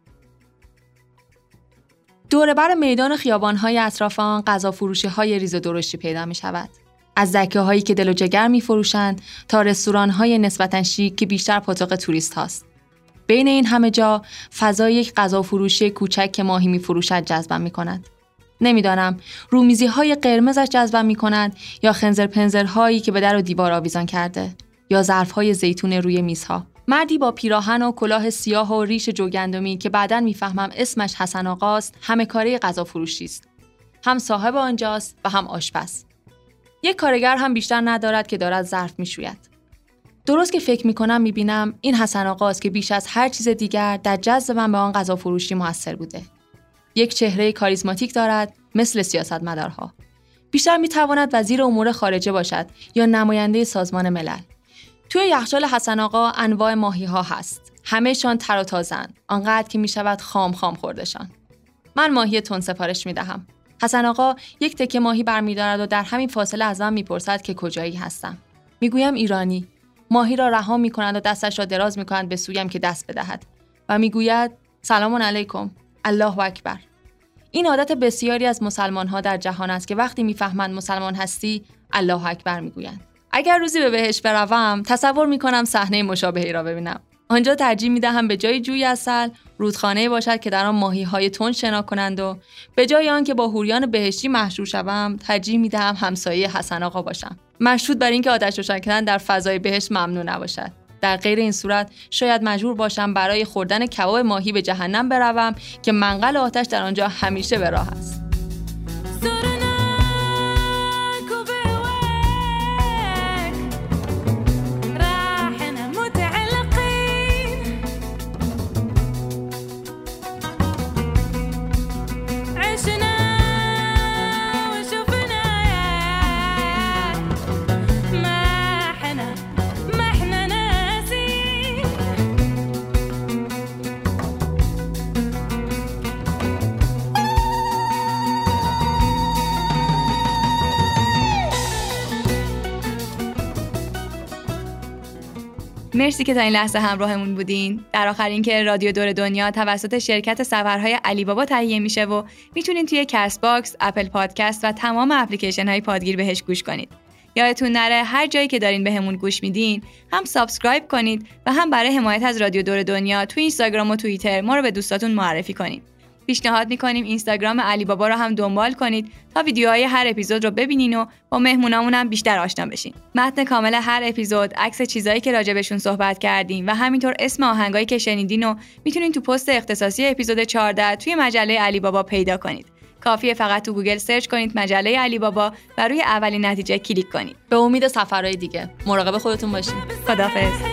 دوربر میدان خیابان‌های اطراف آن غذافروشی‌های ریز و درشتی پیدا می‌شود. از ذکه‌هایی که دل و جگر می‌فروشند تا رستوران‌های نسبتاً شیک که بیشتر پاتوق توریست هاست. بین این همه جا فضای یک غذافروشی کوچک که ماهی می‌فروشد جذبم می‌کند. نمی‌دانم رومیزی‌های قرمزش جذبم می‌کند یا خنزرپنزرهایی که به در و دیوار آویزان کرده یا ظرف‌های زیتون روی میزها. مردی با پیراهن و کلاه سیاه و ریش جوگندمی که بعداً می‌فهمم اسمش حسن آقا است، همه کاره غذافروشی است. هم صاحب آنجاست و هم آشپز. یک کارگر هم بیشتر ندارد که دارد ظرف می‌شوید. درست که فکر می‌کنم می‌بینم این حسن آقا است که بیش از هر چیز دیگر در جذب من به آن غذافروشی مؤثر بوده. یک چهره کاریزماتیک دارد مثل سیاستمدارها. بیشتر می‌تواند وزیر امور خارجه باشد یا نماینده سازمان ملل. توی یخچال حسن آقا انواع ماهی‌ها هست. همه‌شان تر و تازه‌اند، آنقدر که می‌شود خام خام خوردشان. من ماهی تن سفارش می‌دهم. حسن آقا یک تکه ماهی برمی‌دارد و در همین فاصله از من می‌پرسد که کجایی هستم. می‌گویم ایرانی. ماهی را رها می‌کند و دستش را دراز می‌کند به سویم که دست بدهد و می‌گوید سلام علیکم. الله اکبر. این عادت بسیاری از مسلمان‌ها در جهان است که وقتی می‌فهمند مسلمان هستی، الله اکبر می‌گویند. اگر روزی به بهش بروم، تصور می‌کنم صحنه مشابهی را ببینم. آنجا ترجیح می‌دهم به جای جوی عسل، رودخانه‌ای باشد که در آن ماهی‌های تن شنا کنند و به جای آن که با حوریان بهشتی محشور شوم، ترجیح می‌دهم همسایه حسن آقا باشم. مشروط بر اینکه آتش روشن کردن در فضای بهشت ممنوع نباشد. در غیر این صورت شاید مجبور باشم برای خوردن کباب ماهی به جهنم بروم که منقل آتش در آنجا همیشه به راه است. مرسی که تا این لحظه همراهمون بودین. در آخر اینکه رادیو دور دنیا توسط شرکت سفرهای علی بابا تهیه میشه و میتونین توی کست باکس، اپل پادکست و تمام اپلیکیشن های پادگیر بهش گوش کنید. یادتون نره هر جایی که دارین بهمون گوش میدین، هم سابسکرایب کنید و هم برای حمایت از رادیو دور دنیا توی اینستاگرام و توییتر ما رو به دوستاتون معرفی کنید. پیشنهاد میکنیم اینستاگرام علی بابا رو هم دنبال کنید تا ویدیوهای هر اپیزود رو ببینین و با مهمونامون هم بیشتر آشنا بشین. متن کامل هر اپیزود، عکس چیزایی که راجبشون صحبت کردیم و همینطور اسم آهنگایی که شنیدین رو میتونین تو پست اختصاصی اپیزود 14 توی مجله علی بابا پیدا کنید. کافیه فقط تو گوگل سرچ کنید مجله علی بابا و روی اولین نتیجه کلیک کنید. به امید سفرهای دیگه. مراقب خودتون باشین. خداحافظ.